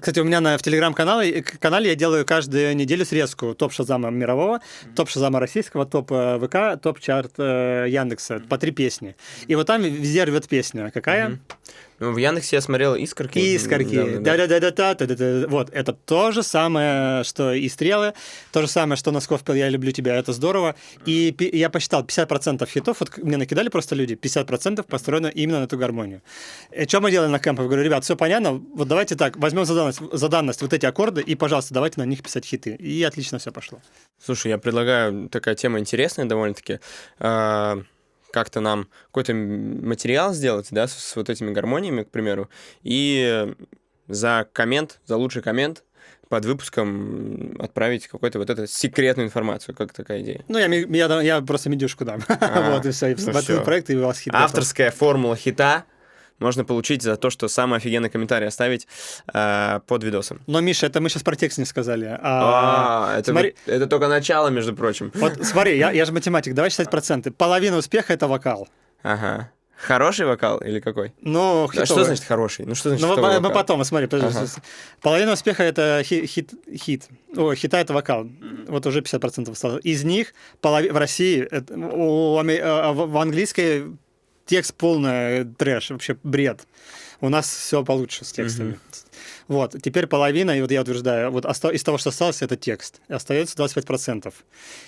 Кстати, у меня на, в телеграм-канале канале я делаю каждую неделю срезку топ Шазама мирового, mm-hmm. топ Шазама российского, топ ВК, топ чарт э, Яндекса, mm-hmm. по три песни. И вот там везде рвет песня. Какая? Mm-hmm. Ну, в Яндексе я смотрел «Искорки». «Искорки». Да-да-да-да-да-да-да. Вот, это то же самое, что и «Стрелы», то же самое, что Носков пел «Я люблю тебя», это здорово. И я посчитал, пятьдесят процентов хитов, вот мне накидали просто люди, пятьдесят процентов построено именно на эту гармонию. И что мы делаем на кемпах? Говорю, ребят, все понятно, вот давайте так, возьмем за данность, за данность вот эти аккорды, и, пожалуйста, давайте на них писать хиты. И отлично все пошло. Слушай, я предлагаю, такая тема интересная довольно-таки, как-то нам какой-то материал сделать, да, с, с вот этими гармониями, к примеру, и за коммент, за лучший коммент под выпуском отправить какую-то вот эту секретную информацию, как такая идея. Ну, я, я, я просто медюшку дам. А, вот, и все, и ну, проект, и у вас хит. Авторская готов. Формула хита можно получить за то, что самый офигенный комментарий оставить э, под видосом. Но, Миша, это мы сейчас про текст не сказали. А, а это, смотри... вот, это только начало, между прочим. Вот смотри, я, я же математик, давай считать проценты. Половина успеха — это вокал. Ага. Хороший вокал или какой? Ну, хитовый. А что значит хороший? Ну, что значит ну, мы, мы потом, смотри, подожди. Ага. Половина успеха — это хит, хит, хит. О, хита — это вокал. Вот уже пятьдесят процентов осталось. Из них полов... в России, у... в английской текст полный трэш, вообще бред. У нас все получше с текстами. Mm-hmm. Вот, теперь половина, и вот я утверждаю, вот из того, что осталось, это текст. И остается двадцать пять процентов.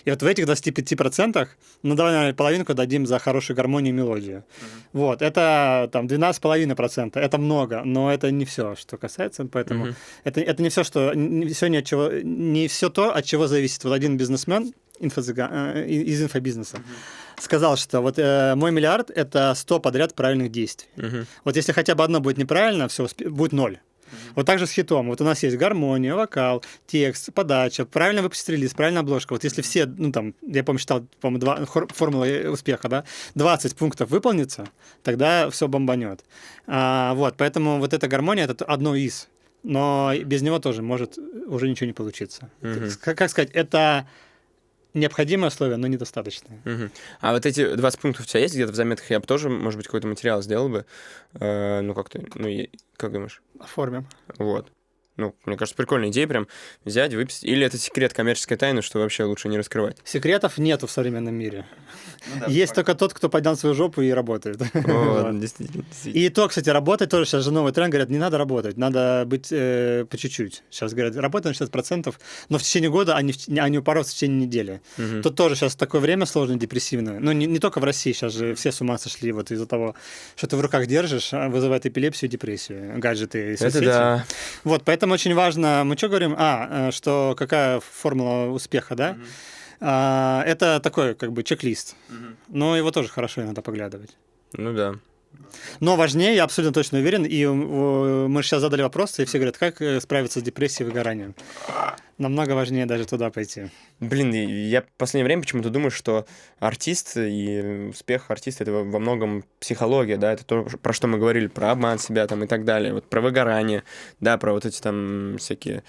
И вот в этих двадцати пяти процентах, ну, давай, наверное, половинку дадим за хорошую гармонию и мелодию. Mm-hmm. Вот, это там двенадцать целых пять десятых процента. Это много, но это не все, что касается, поэтому... Mm-hmm. Это, это не все, что... Не все, ни от чего, не все то, от чего зависит. Вот один бизнесмен инфо-зига, из инфобизнеса mm-hmm. сказал, что вот э, мой миллиард — это сто подряд правильных действий. Mm-hmm. Вот если хотя бы одно будет неправильно, все, будет ноль. Вот так же с хитом. Вот у нас есть гармония, вокал, текст, подача, правильно выпустить релиз, правильная обложка. Вот если все, ну там, я помню, считал, по-моему, два, формула успеха, да, двадцать пунктов выполнится, тогда все бомбанет. А, вот, поэтому вот эта гармония — это одно из. Но без него тоже может уже ничего не получиться. Mm-hmm. Как, как сказать, это... необходимые условия, но недостаточные. Угу. А вот эти двадцать пунктов у тебя есть где-то в заметках? Я бы тоже, может быть, какой-то материал сделал бы. Э, ну, как ты, ну, как думаешь? Оформим. Вот. Ну, мне кажется, прикольная идея прям взять, выписать. Или это секрет коммерческой тайны, что вообще лучше не раскрывать? Секретов нету в современном мире. Ну, да, есть только тот, кто поднял свою жопу и работает. О, действительно, действительно. И то, кстати, работать тоже сейчас же новый тренд. Говорят, не надо работать, надо быть э, по чуть-чуть. Сейчас говорят, работа на шестьдесят процентов, но в течение года, а не, в, а не упороться в течение недели. Угу. Тут тоже сейчас такое время сложное, депрессивное. Ну, не, не только в России, сейчас же все с ума сошли вот из-за того, что ты в руках держишь, вызывает эпилепсию и депрессию. Гаджеты и соцсети. Это да. Вот, поэтому очень важно... Мы что говорим? А, что какая формула успеха, да? Угу. Это такой, как бы, чек-лист. Mm-hmm. Но его тоже хорошо иногда поглядывать. Ну да. Но важнее, я абсолютно точно уверен, и мы же сейчас задали вопрос, и все говорят, как справиться с депрессией и выгоранием. Намного важнее даже туда пойти. Блин, я в последнее время почему-то думаю, что артист и успех артиста — это во многом психология, да, это то, про что мы говорили, про обман себя там и так далее, вот про выгорание, да, про вот эти там всякие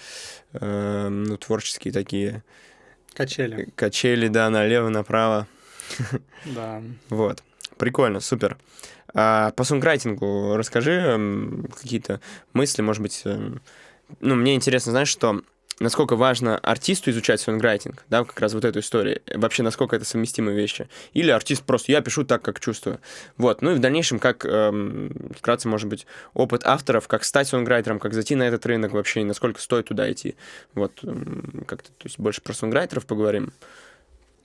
э, ну, творческие такие... Качели. Качели, да, налево, направо. Да. Вот. Прикольно, супер. А по сонграйтингу расскажи какие-то мысли, может быть... Ну, мне интересно, знаешь, что... Насколько важно артисту изучать сонграйтинг, да, как раз вот эту историю, вообще насколько это совместимые вещи. Или артист просто, я пишу так, как чувствую. Вот, ну и в дальнейшем, как, эм, вкратце, может быть, опыт авторов, как стать сонграйтером, как зайти на этот рынок вообще, и насколько стоит туда идти. Вот, эм, как-то, то есть больше про сонграйтеров поговорим.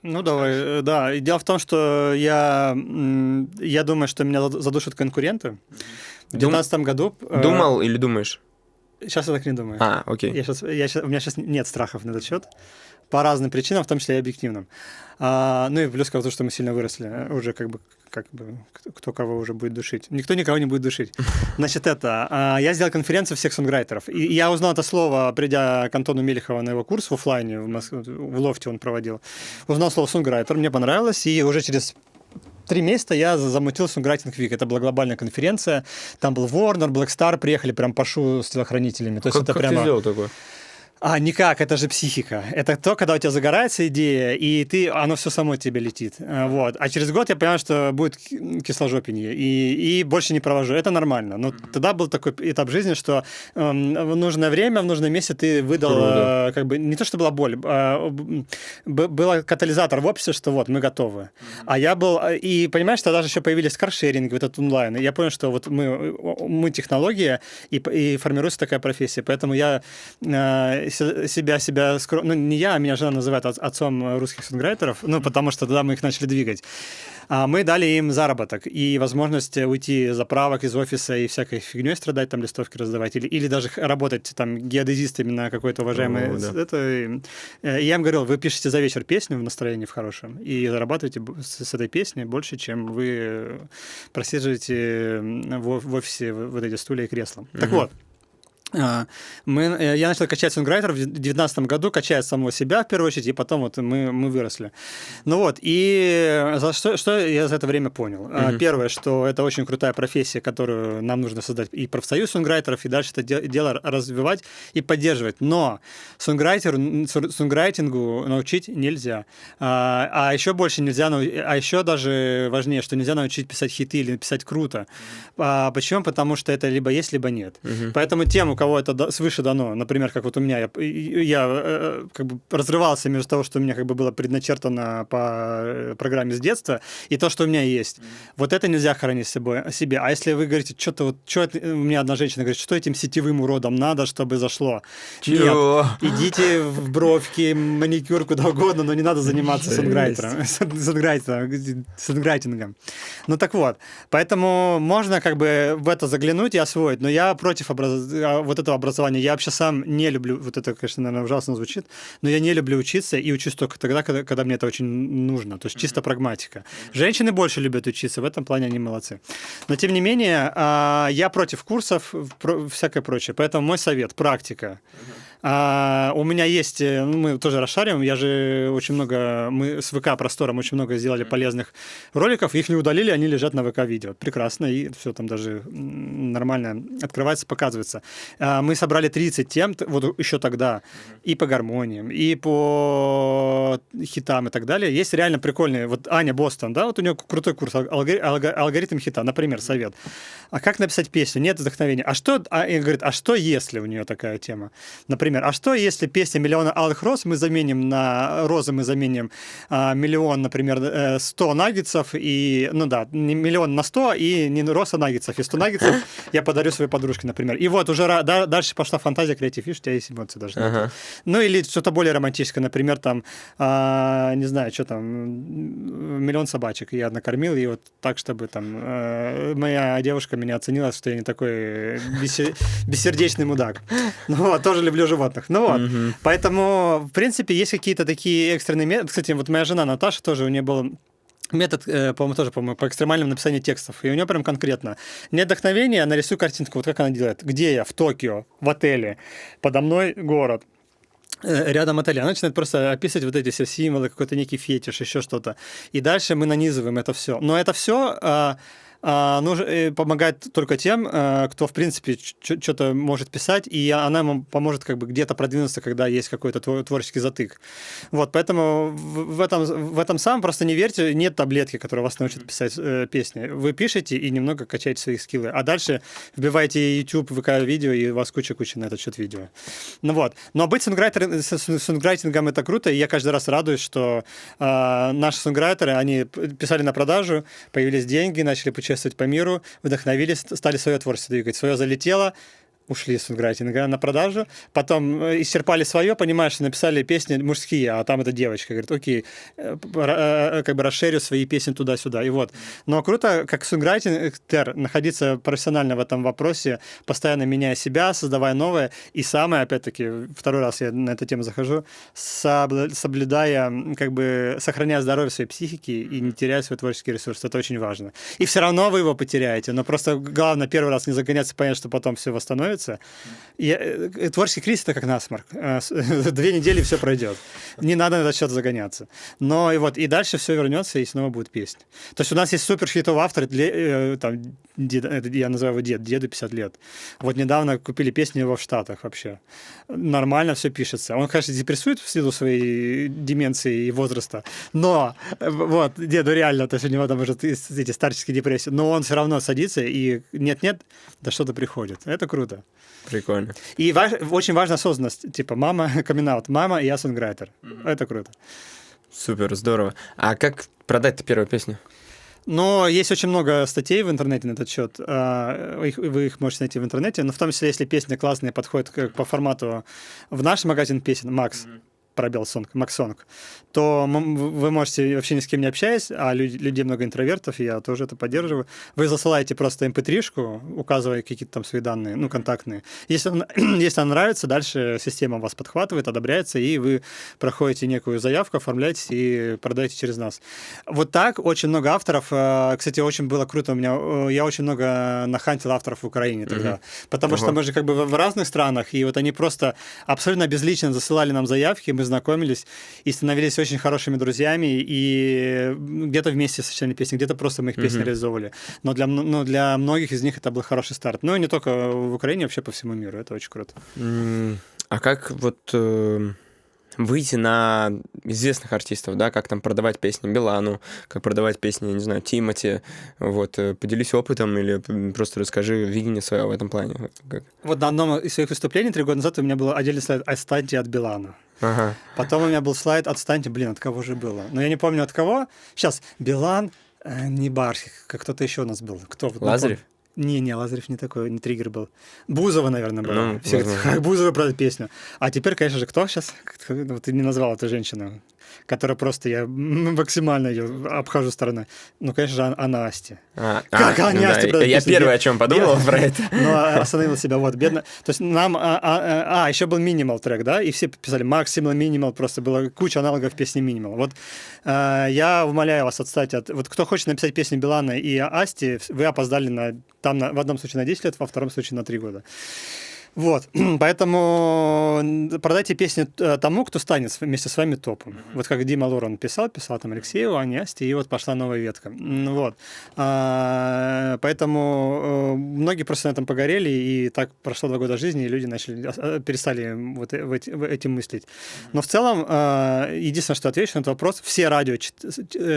Ну, давай, да. И дело в том, что я, я думаю, что меня задушат конкуренты. В две тысячи девятнадцатом Дум... году... Думал э... или думаешь? Сейчас я так не думаю. А, окей. Я сейчас, я сейчас, у меня сейчас нет страхов на этот счет. По разным причинам, в том числе и объективным. А, ну и плюс ко тому, что мы сильно выросли. Уже как бы, как бы кто кого уже будет душить. Никто никого не будет душить. Значит, это... А, я сделал конференцию всех сонграйтеров. И я узнал это слово, придя к Антону Мелихову на его курс в офлайне, в, Москве, в лофте он проводил. Узнал слово сонграйтер, мне понравилось, и уже через... Три месяца я замутил Songwriting Week. Это была глобальная конференция. Там был Warner, Black Star, приехали прям Пашу с телохранителями. То есть как это как прямо... ты сделал такое? А, никак, это же психика. Это то, когда у тебя загорается идея, и ты, оно все само тебе летит. Вот. А через год я понял, что будет кисложопенье, и, и больше не провожу. Это нормально. Но тогда был такой этап жизни, что э, в нужное время, в нужном месте ты выдал... Э, как бы, не то, что была боль, а э, б- был катализатор в обществе, что вот, мы готовы. Mm-hmm. А я был... И понимаешь, что даже еще появились каршеринги, вот этот онлайн. И я понял, что вот мы, мы технология, и, и формируется такая профессия. Поэтому я... Э, себя, себя, скром... ну, не я, а меня жена называет отцом русских сонграйтеров, ну, потому что тогда мы их начали двигать. А мы дали им заработок и возможность уйти из заправок, из офиса и всякой фигней страдать, там, листовки раздавать, или, или даже работать, там, геодезистами на какой-то уважаемой... О, да. Это... И я им говорил, вы пишете за вечер песню в настроении в хорошем и зарабатываете с этой песни больше, чем вы просиживаете в офисе вот эти стулья и кресла. Угу. Так вот, Мы, я начал качать сонграйтера в две тысячи девятнадцатом году, качая самого себя в первую очередь, и потом вот мы, мы выросли. Ну вот, и за что, что я за это время понял? Mm-hmm. Первое, что это очень крутая профессия, которую нам нужно создать и профсоюз сонграйтеров, и дальше это дело развивать и поддерживать. Но сонграйтингу научить нельзя. А, а еще больше нельзя, а еще даже важнее, что нельзя научить писать хиты или писать круто. А почему? Потому что это либо есть, либо нет. Mm-hmm. Поэтому тему, кого это свыше дано, например, как вот у меня, я, я как бы разрывался между того, что у меня как бы было предначертано по программе с детства, и то, что у меня есть. Mm-hmm. Вот это нельзя хранить собой, себе. А если вы говорите, что-то вот, что это... у меня одна женщина говорит, что этим сетевым уродом надо, чтобы зашло? Чего? Нет, идите в бровки, маникюр, куда угодно, но не надо заниматься сонграйтером, сонграйтингом. Ну так вот, поэтому можно как бы в это заглянуть и освоить, но я против образования, вот этого образования. Я вообще сам не люблю, вот это, конечно, наверное, ужасно звучит, но я не люблю учиться и учусь только тогда, когда, когда мне это очень нужно, то есть чисто прагматика. Женщины больше любят учиться, в этом плане они молодцы. Но, тем не менее, я против курсов, всякое прочее, поэтому мой совет – практика. Uh, у меня есть, ну, мы тоже расшарим, я же очень много, мы с ВК-простором очень много сделали полезных роликов, их не удалили, они лежат на ВК-видео. Прекрасно, и все там даже нормально открывается, показывается. Uh, мы собрали тридцать тем, вот еще тогда, и по гармониям, и по хитам и так далее. Есть реально прикольные, вот Аня Бостон, да, вот у нее крутой курс, алгори- алго- алгоритм хита, например, совет. А как написать песню? Нет вдохновения. А что, а, говорит, а что если у нее такая тема? Например, а что, если песня «Миллиона алых роз» мы заменим на розы, мы заменим а, миллион, например, сто наггетсов, и, ну да, не миллион на сто, и не роз, а наггетсов, и сто наггетсов я подарю своей подружке, например. И вот уже да, дальше пошла фантазия, креатив, видишь, у тебя есть эмоции даже. Uh-huh. Ну или что-то более романтическое, например, там, а, не знаю, что там, миллион собачек я накормил, и вот так, чтобы там а, моя девушка меня оценила, что я не такой бесер... бессердечный мудак. Ну вот, тоже люблю животных. Ну вот, mm-hmm. Поэтому, в принципе, есть какие-то такие экстренные методы. Кстати, вот моя жена Наташа тоже, у нее был метод, э, по-моему, тоже по-моему, по экстремальному написанию текстов. И у нее прям конкретно. Нет вдохновения, нарисую картинку. Вот как она делает. Где я? В Токио, в отеле. Подо мной город. Рядом отель. Она начинает просто описывать вот эти все символы, какой-то некий фетиш, еще что-то. И дальше мы нанизываем это все. Но это все... Э, А, ну, помогает только тем, кто, в принципе, что-то может писать, и она ему поможет как бы где-то продвинуться, когда есть какой-то творческий затык. Вот, поэтому в этом, в этом самом просто не верьте, нет таблетки, которая вас научит писать э, песни. Вы пишете и немного качаете свои скиллы, а дальше вбиваете YouTube, ВК-видео, и у вас куча-куча на этот счет видео. Ну вот. Но быть сонграйтер, сонграйтингом — это круто, и я каждый раз радуюсь, что э, наши сонграйтеры, они писали на продажу, появились деньги, начали путешествовать, по миру, вдохновились, стали свое творчество двигать. Свое залетело, ушли с сонграйтинга на продажу, потом исчерпали свое, понимаешь, написали песни мужские, а там это девочка. Говорит, окей, как бы расширю свои песни туда-сюда. И вот. Но круто, как сонграйтер, находиться профессионально в этом вопросе, постоянно меняя себя, создавая новое. И самое, опять-таки, второй раз я на эту тему захожу, соблюдая, как бы, сохраняя здоровье своей психики и не теряя свой творческий ресурс. Это очень важно. И все равно вы его потеряете. Но просто главное первый раз не загоняться, понять, что потом все восстановится. Я, творческий кризис — это как насморк. Две недели — все пройдет. Не надо на этот счет загоняться. Но и вот, и дальше все вернется, и снова будет песня. То есть у нас есть суперхитовый автор, там, дед, я называю его дед, деду пятьдесят лет. Вот недавно купили песню его в Штатах вообще. Нормально все пишется. Он, конечно, депрессует в силу своей деменции и возраста, но вот, деду реально, то есть у него там уже эти старческие депрессии, но он все равно садится, и нет-нет, да что-то приходит. Это круто. Прикольно. И важ, очень важна осознанность. Типа мама, камин-аут. Мама, я сонграйтер. Mm-hmm. Это круто. Супер, здорово. А как продать-то первую песню? Но есть очень много статей в интернете на этот счет. Вы их можете найти в интернете. Но в том числе, если песня классная, подходит по формату в наш магазин песен, Макс, пробел сонг, Максонг, то вы можете, вообще ни с кем не общаясь, а люди, людей много интровертов, и я тоже это поддерживаю, вы засылаете просто эм пэ три-шку, указывая какие-то там свои данные, ну, контактные. Если он, если он нравится, дальше система вас подхватывает, одобряется, и вы проходите некую заявку, оформляетесь и продаете через нас. Вот так очень много авторов. Кстати, очень было круто у меня. Я очень много нахантил авторов в Украине тогда, mm-hmm. потому uh-huh. что мы же как бы в разных странах, и вот они просто абсолютно безлично засылали нам заявки, мы знакомились и становились очень хорошими друзьями, и где-то вместе сочиняли песни, где-то просто мы их песни mm-hmm. реализовывали. Но для, но для многих из них это был хороший старт. Ну и не только в Украине, вообще по всему миру. Это очень круто. Mm-hmm. А как вот э, выйти на известных артистов, да, как там продавать песни Билану, как продавать песни, не знаю, Тимати, вот, поделись опытом или просто расскажи видение свое в этом плане. Как? Вот на одном из своих выступлений три года назад у меня был отдельный слайд «Отстаньте от Билана». Ага. Потом у меня был слайд «Отстаньте», блин, от кого же было? Но я не помню, от кого. Сейчас, Билан, э, не Барских, как кто-то еще у нас был. Кто? Лазарев? Не-не, Лазарев не такой, не триггер был. Бузова, наверное, была. Ну, все говорят, как Бузова продает песню. А теперь, конечно же, кто сейчас? Ты не назвал эту женщину, которая просто, я максимально ее обхожу стороной. Ну, конечно же, Анна Асти. А, как а, Анна ну, Асти да. продает я песню? Я первый о чем подумал про это. Но остановил себя, вот, бедно. То есть нам... А, а, а еще был минимал трек, да? И все писали максимал, минимал, просто была куча аналогов песни минимал. Вот а, я умоляю вас отстать от... Вот кто хочет написать песню Билана и Асти, вы опоздали на... Там на, в одном случае на десять лет, во втором случае на три года. Вот, поэтому продайте песню тому, кто станет вместе с вами топом. Вот как Дима Лорен писал, писал там Алексееву, Ане Асти, и вот пошла новая ветка. Вот, а, поэтому многие просто на этом погорели, и так прошло два года жизни, и люди начали, перестали вот этим мыслить. Но в целом, единственное, что отвечу на этот вопрос, все радио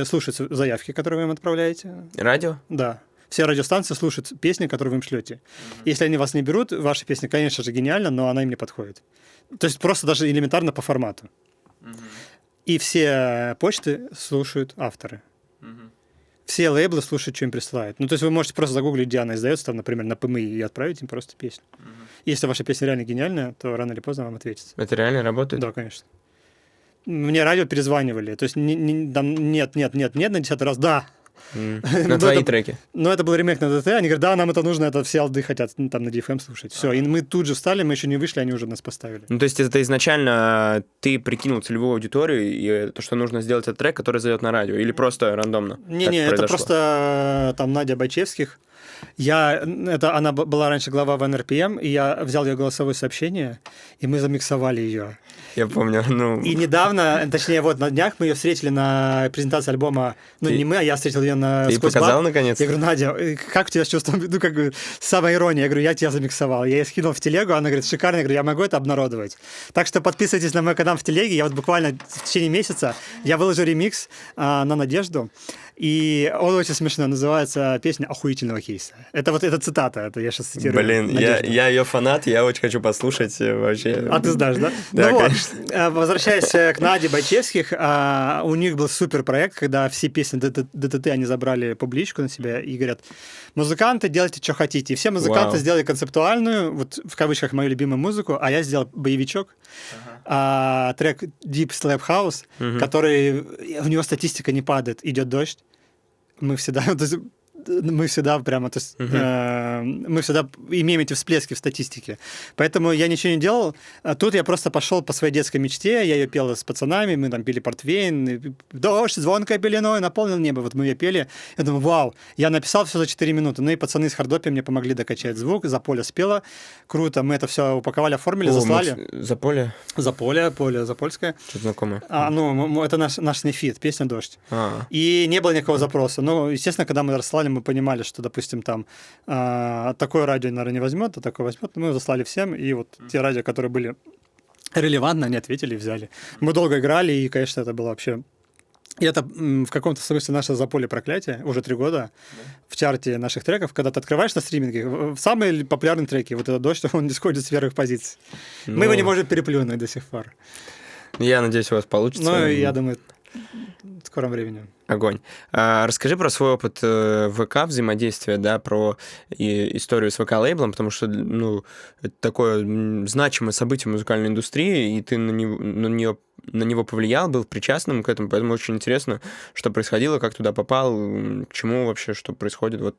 слушают заявки, которые вы им отправляете. Радио? Да. Все радиостанции слушают песни, которые вы им шлете. Mm-hmm. Если они вас не берут, ваша песня, конечно же, гениальна, но она им не подходит. То есть просто даже элементарно по формату. Mm-hmm. И все почты слушают авторы. Mm-hmm. Все лейблы слушают, что им присылают. Ну, то есть вы можете просто загуглить, где она издается, там, например, на ПМИ, и отправить им просто песню. Mm-hmm. Если ваша песня реально гениальная, то рано или поздно вам ответится. Это реально работает? Да, конечно. Мне радио перезванивали. То есть не, не, там, нет, нет, нет, нет, на десятый раз, да. Mm. На твои это, треки. Ну, это был ремейк на ДТ. Они говорят, да, нам это нужно, это все алды хотят ну, там на ди эф эм слушать. Все, uh-huh. и мы тут же встали, мы еще не вышли, они уже нас поставили. Ну, то есть это изначально ты прикинул целевую аудиторию, и то, что нужно сделать этот трек, который зайдет на радио, или просто рандомно? Не-не, это, это просто там Надя Байчевских. Я, это, она была раньше глава в эн эр пэ эм, и я взял ее голосовое сообщение, и мы замиксовали ее. Я помню, ну... И недавно, точнее, вот на днях мы ее встретили на презентации альбома, ну, ты... не мы, а я встретил ее на... Ты показал, наконец? Я говорю, Надя, как у тебя с чувством, ну, как бы, самая ирония. Я говорю, я тебя замиксовал. Я ее скинул в телегу, она говорит, шикарно, я говорю, я могу это обнародовать. Так что подписывайтесь на мой канал в телеге, я вот буквально в течение месяца, я выложу ремикс а, на Надежду, и он очень смешно называется «Песня охуительного кейса». Это вот эта цитата, это я сейчас цитирую. Блин, я, я ее фанат, я очень хочу послушать вообще. А ты знаешь, да? Да, ну конечно. Вот, возвращаясь к Наде Байчевских, у них был супер проект, когда все песни ДТТ, они забрали публичку на себя и говорят, музыканты, делайте, что хотите. И все музыканты Вау. Сделали концептуальную, вот в кавычках, мою любимую музыку, а я сделал боевичок, ага. а, трек Deep Slap House, угу. который, у него статистика не падает, идет дождь, мы всегда... мы всегда прямо, то есть, uh-huh. э, мы всегда имеем эти всплески в статистике. Поэтому я ничего не делал. А тут я просто пошел по своей детской мечте, я ее пел с пацанами, мы там пили портвейн, дождь звонкой пеленой, наполнил небо. Вот мы ее пели. Я думаю, вау, я написал все за четыре минуты. Ну и пацаны из Хардопи мне помогли докачать звук, за поле спела. Круто, мы это все упаковали, оформили, О, заслали. Мы... За поле? За поле, поле запольское. Что-то знакомое. А, ну, это наш, наш снифит, песня «Дождь». А-а-а. И не было никакого запроса. Ну, естественно, когда мы расслали, мы понимали, что, допустим, там э, такое радио, наверное, не возьмет, а такое возьмет. Мы заслали всем, и вот те радио, которые были релевантны, они ответили и взяли. Мы долго играли, и, конечно, это было вообще... И это в каком-то смысле наше заполе проклятие уже три года да. в чарте наших треков, когда ты открываешь на стриминге, самые популярные треки, вот этот «Дождь», он не сходит с первых позиций. Ну... Мы его не можем переплюнуть до сих пор. Я надеюсь, у вас получится. Ну, я думаю... В скором времени. Огонь. А, расскажи про свой опыт э, ВК взаимодействия, да, про и, историю с ВК-лейблом, потому что ну, это такое значимое событие музыкальной индустрии, и ты на, не, на нее на него повлиял, был причастным к этому, поэтому очень интересно, что происходило, как туда попал, к чему вообще, что происходит, вот.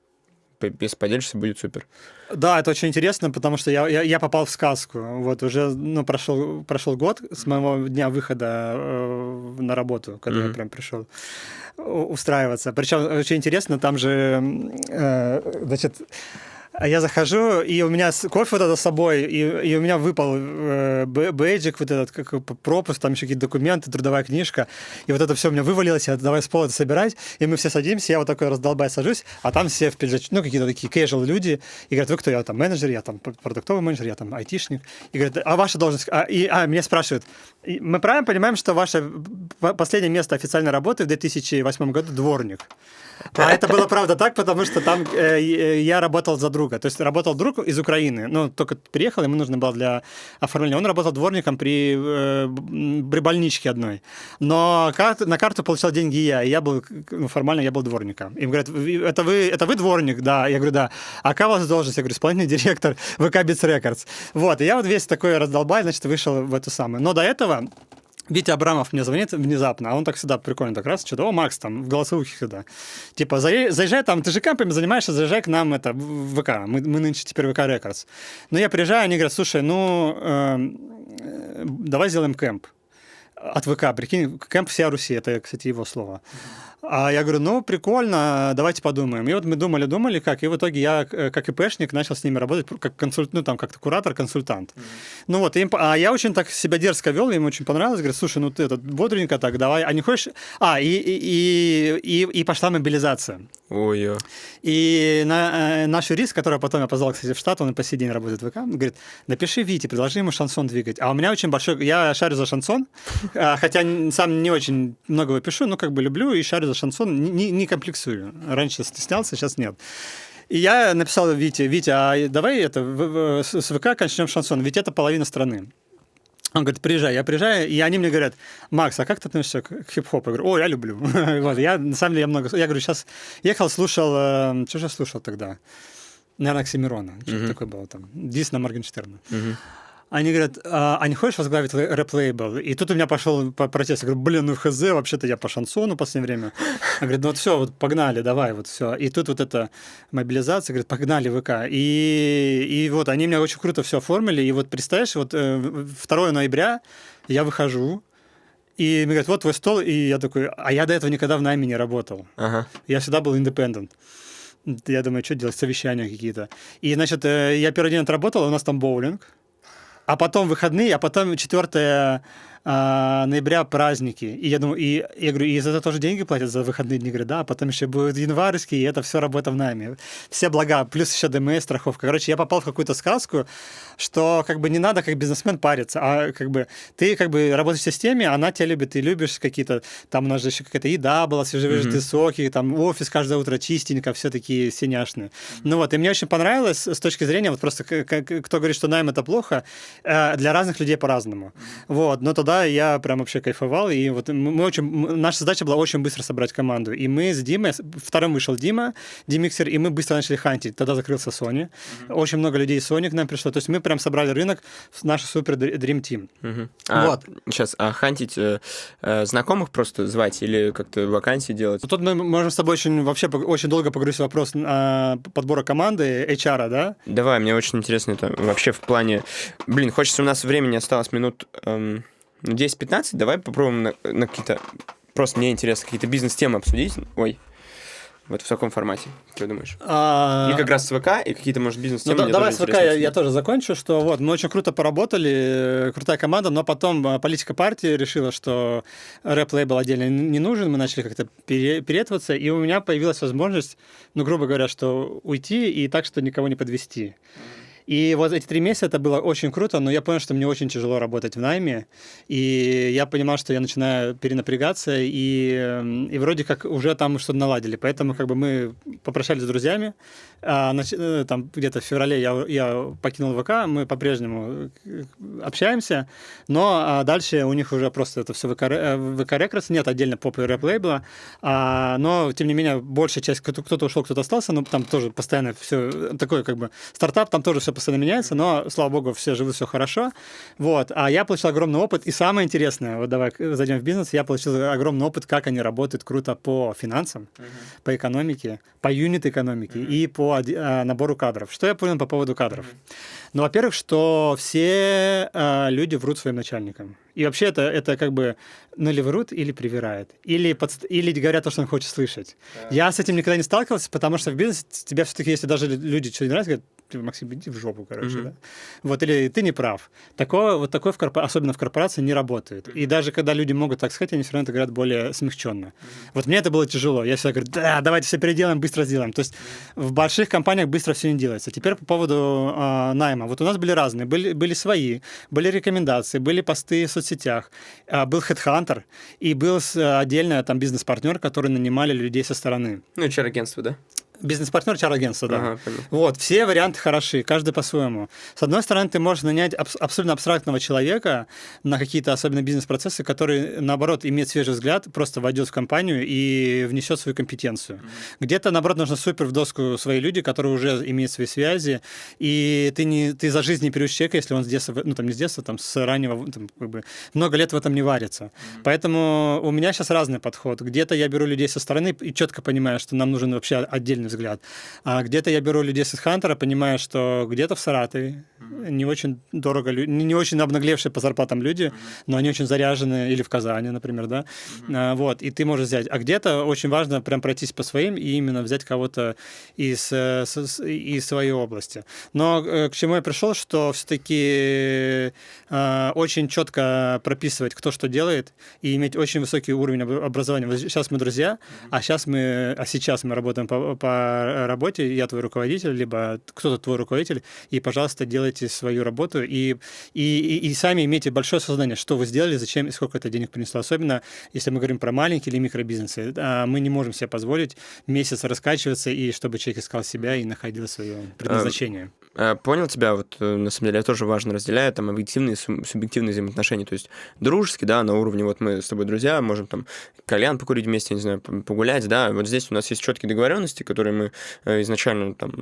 Если поделишься, будет супер. Да, это очень интересно, потому что я, я, я попал в сказку. Вот уже ну, прошел, прошел год с моего дня выхода э, на работу, когда mm-hmm. я прям пришел устраиваться. Причем очень интересно, там же, э, значит, я захожу, и у меня кофе вот это с собой, и, и у меня выпал э, бейджик, вот этот как, пропуск, там еще какие-то документы, трудовая книжка, и вот это все у меня вывалилось, я давай с пола это собирать, и мы все садимся, я вот такой раздолбай сажусь, а там все в пиджачке, ну какие-то такие casual люди, и говорят, вы кто, я там менеджер, я там продуктовый менеджер, я там айтишник, и говорят, а ваша должность, а, и, а меня спрашивают, мы правильно понимаем, что ваше последнее место официальной работы в две тысячи восьмом году дворник? А это было правда так, потому что там э, я работал за друга. То есть работал друг из Украины, но только приехал, ему нужно было для оформления. Он работал дворником при, э, при больничке одной. Но карт, на карту получал деньги я, и я был, ну, формально я был дворником. Им говорят, это вы, это вы дворник? Да. Я говорю, да. А какая у вас должность? Я говорю, исполнительный директор ВК Битс Рекордс. Вот, и я вот весь такой раздолбай, значит, вышел в эту самую. Но до этого... Витя Абрамов мне звонит внезапно, а он так всегда прикольно так раз, что-то, о, Макс, там, в голосовухе всегда. Типа, заезжай там, ты же кампами занимаешься, заезжай к нам, это, в ВК, мы, мы нынче теперь ВК Рекордс. Но я приезжаю, они говорят, слушай, ну, э, давай сделаем кэмп. От ВК, прикинь, кэмп «Вся Руси», это, кстати, его слово. А я говорю, ну, прикольно, давайте подумаем. И вот мы думали-думали, как, и в итоге я, как ИПшник, начал с ними работать, как консульт, ну, там, как-то куратор-консультант. Mm-hmm. Ну, вот, им, а я очень так себя дерзко вел, им очень понравилось, говорю, слушай, ну, ты этот бодренько так, давай, а не хочешь... А, и, и, и, и пошла мобилизация. Ой, oh, yeah. И на, наш юрист, которого потом я позвал, кстати, в штат, он и по сей день работает в ВК, говорит, напиши Вите, предложи ему шансон двигать. А у меня очень большой... Я шарю за шансон, хотя сам не очень многого пишу, но как бы люблю и шарю за шансон, не, не комплексую. Раньше стеснялся, сейчас нет. И я написал Вите, Витя, а давай это, в, в, с ВК начнем шансон, ведь это половина страны. Он говорит, приезжай, я приезжаю, и они мне говорят, Макс, а как ты относишься к хип-хопу? Я говорю, о, я люблю. Вот, я, на самом деле, я много... Я говорю, сейчас ехал, слушал... Что же я слушал тогда? Наверное, Оксимирона. Что-то такое было там. Дис на Моргенштерна. Они говорят, а, а не хочешь возглавить рэп-лейбл? И тут у меня пошел протест. Я говорю, блин, ну хз, вообще-то я по шансону в последнее время. Она говорит, ну вот все, вот погнали, давай, вот все. И тут вот эта мобилизация, говорит, погнали ВК. И, и вот они меня очень круто все оформили. И вот представляешь, вот второго ноября я выхожу, и мне говорят, вот твой стол. И я такой, а я до этого никогда в найме не работал. Ага. Я всегда был индепендент. Я думаю, что делать, совещания какие-то. И, значит, я первый день отработал, у нас там боулинг. А потом выходные, а потом четвёртого ноября праздники. И я думаю, и я говорю, и за это тоже деньги платят за выходные дни. Я говорю, да, а потом еще будет январьский, и это все работа в найме. Все блага, плюс еще ДМС, страховка. Короче, я попал в какую-то сказку, что как бы не надо как бизнесмен париться, а как бы ты как бы работаешь в системе, она тебя любит, ты любишь какие-то, там у нас же еще какая-то еда была, свежевыжатые mm-hmm. соки, там офис каждое утро чистенько, все такие синяшные. Mm-hmm. Ну вот, и мне очень понравилось с точки зрения, вот просто кто говорит, что найм это плохо, для разных людей по-разному. Mm-hmm. Вот, но тогда я прям вообще кайфовал, и вот мы очень... Наша задача была очень быстро собрать команду, и мы с Димой... Вторым вышел Дима, Димиксер, и мы быстро начали хантить. Тогда закрылся Sony. Mm-hmm. Очень много людей из Sony к нам пришло. То есть мы прям собрали рынок в наш супер-дрим-тим. Mm-hmm. А, вот. Сейчас, а хантить э, знакомых просто звать или как-то вакансии делать? Тут мы можем с тобой очень, вообще очень долго погрузить вопрос э, подбора команды, эйч ар, да? Давай, мне очень интересно это вообще в плане... Блин, хочется, у нас времени осталось минут... Эм... десять-пятнадцать, давай попробуем на, на какие-то... Просто мне интересно какие-то бизнес-темы обсудить. Ой, вот в таком формате. Что думаешь? А... И как раз с ВК, и какие-то, может, бизнес-темы. Ну, да, давай с ВК я, я тоже закончу, что вот, мы очень круто поработали, крутая команда, но потом политика партии решила, что рэп-лейбл отдельно не нужен, мы начали как-то пере, перетываться, и у меня появилась возможность, ну, грубо говоря, что уйти и так, что никого не подвести. И вот эти три месяца это было очень круто, но я понял, что мне очень тяжело работать в найме, и я понимал, что я начинаю перенапрягаться, и, и вроде как уже там что-то наладили. Поэтому как бы мы попрощались с друзьями, а, нач... там где-то в феврале я, я покинул ВК, мы по-прежнему общаемся, но а дальше у них уже просто это все ВК, ВК Рекордс, нет отдельно поп и рэп-лейбла, а, но тем не менее большая часть, кто-то ушел, кто-то остался, но там тоже постоянно все такое как бы стартап, там тоже все постоянно меняется, но, слава богу, все живут, все хорошо. Вот. А я получил огромный опыт. И самое интересное, вот давай зайдем в бизнес, я получил огромный опыт, как они работают круто по финансам, uh-huh. по экономике, по юнит-экономике uh-huh. и по а, набору кадров. Что я понял по поводу кадров? Uh-huh. Ну, во-первых, что все а, люди врут своим начальникам. И вообще это, это как бы, ну, или врут, или привирают, или, подст... или говорят то, что он хочет слышать. Yeah. Я с этим никогда не сталкивался, потому что в бизнесе тебя все-таки, если даже люди что-то не нравится, говорят, Максим, иди в жопу, короче, mm-hmm. да? Вот, или ты не прав. Такое, вот такое, в корпор... особенно в корпорации, не работает. Mm-hmm. И даже когда люди могут так сказать, они все равно это говорят более смягченно. Mm-hmm. Вот мне это было тяжело. Я всегда говорю, да, давайте все переделаем, быстро сделаем. То есть mm-hmm. в больших компаниях быстро все не делается. Теперь по поводу э, найма. Вот у нас были разные. Были, были свои, были рекомендации, были посты в соцсетях. Э, был хедхантер, и был э, отдельно там бизнес-партнер, который нанимали людей со стороны. Ну, эйч ар-агентство, да? Бизнес-партнер чар-агентства, да. Ага, вот, все варианты хороши, каждый по-своему. С одной стороны, ты можешь нанять абс- абсолютно абстрактного человека на какие-то особенно бизнес-процессы, который, наоборот, имеет свежий взгляд, просто войдет в компанию и внесет свою компетенцию. Mm-hmm. Где-то, наоборот, нужно супер в доску свои люди, которые уже имеют свои связи, и ты, не, ты за жизнь не переучишь человека, если он с детства, ну, там, не с детства, там, с раннего, там, как бы, много лет в этом не варится. Mm-hmm. Поэтому у меня сейчас разный подход. Где-то я беру людей со стороны и четко понимаю, что нам нужен вообще отдельный взгляд. А где-то я беру людей с хедхантера, понимаю, что где-то в Саратове mm-hmm. не очень дорого, не очень обнаглевшие по зарплатам люди, mm-hmm. но они очень заряжены, или в Казани, например, да, mm-hmm. а, вот, и ты можешь взять. А где-то очень важно прям пройтись по своим и именно взять кого-то из, из своей области. Но к чему я пришел, что все-таки а, очень четко прописывать, кто что делает, и иметь очень высокий уровень образования. Вот сейчас мы друзья, mm-hmm. а, сейчас мы, а сейчас мы работаем по, по работе, я твой руководитель, либо кто-то твой руководитель, и, пожалуйста, делайте свою работу, и, и, и сами имейте большое сознание, что вы сделали, зачем и сколько это денег принесло. Особенно, если мы говорим про маленькие или микробизнесы, мы не можем себе позволить месяц раскачиваться, и чтобы человек искал себя и находил свое предназначение. Понял тебя, вот на самом деле я тоже важно разделяю там объективные и субъективные взаимоотношения, то есть дружеские, да, на уровне вот мы с тобой друзья, можем там кальян покурить вместе, не знаю, погулять, да, вот здесь у нас есть четкие договоренности, которые мы изначально там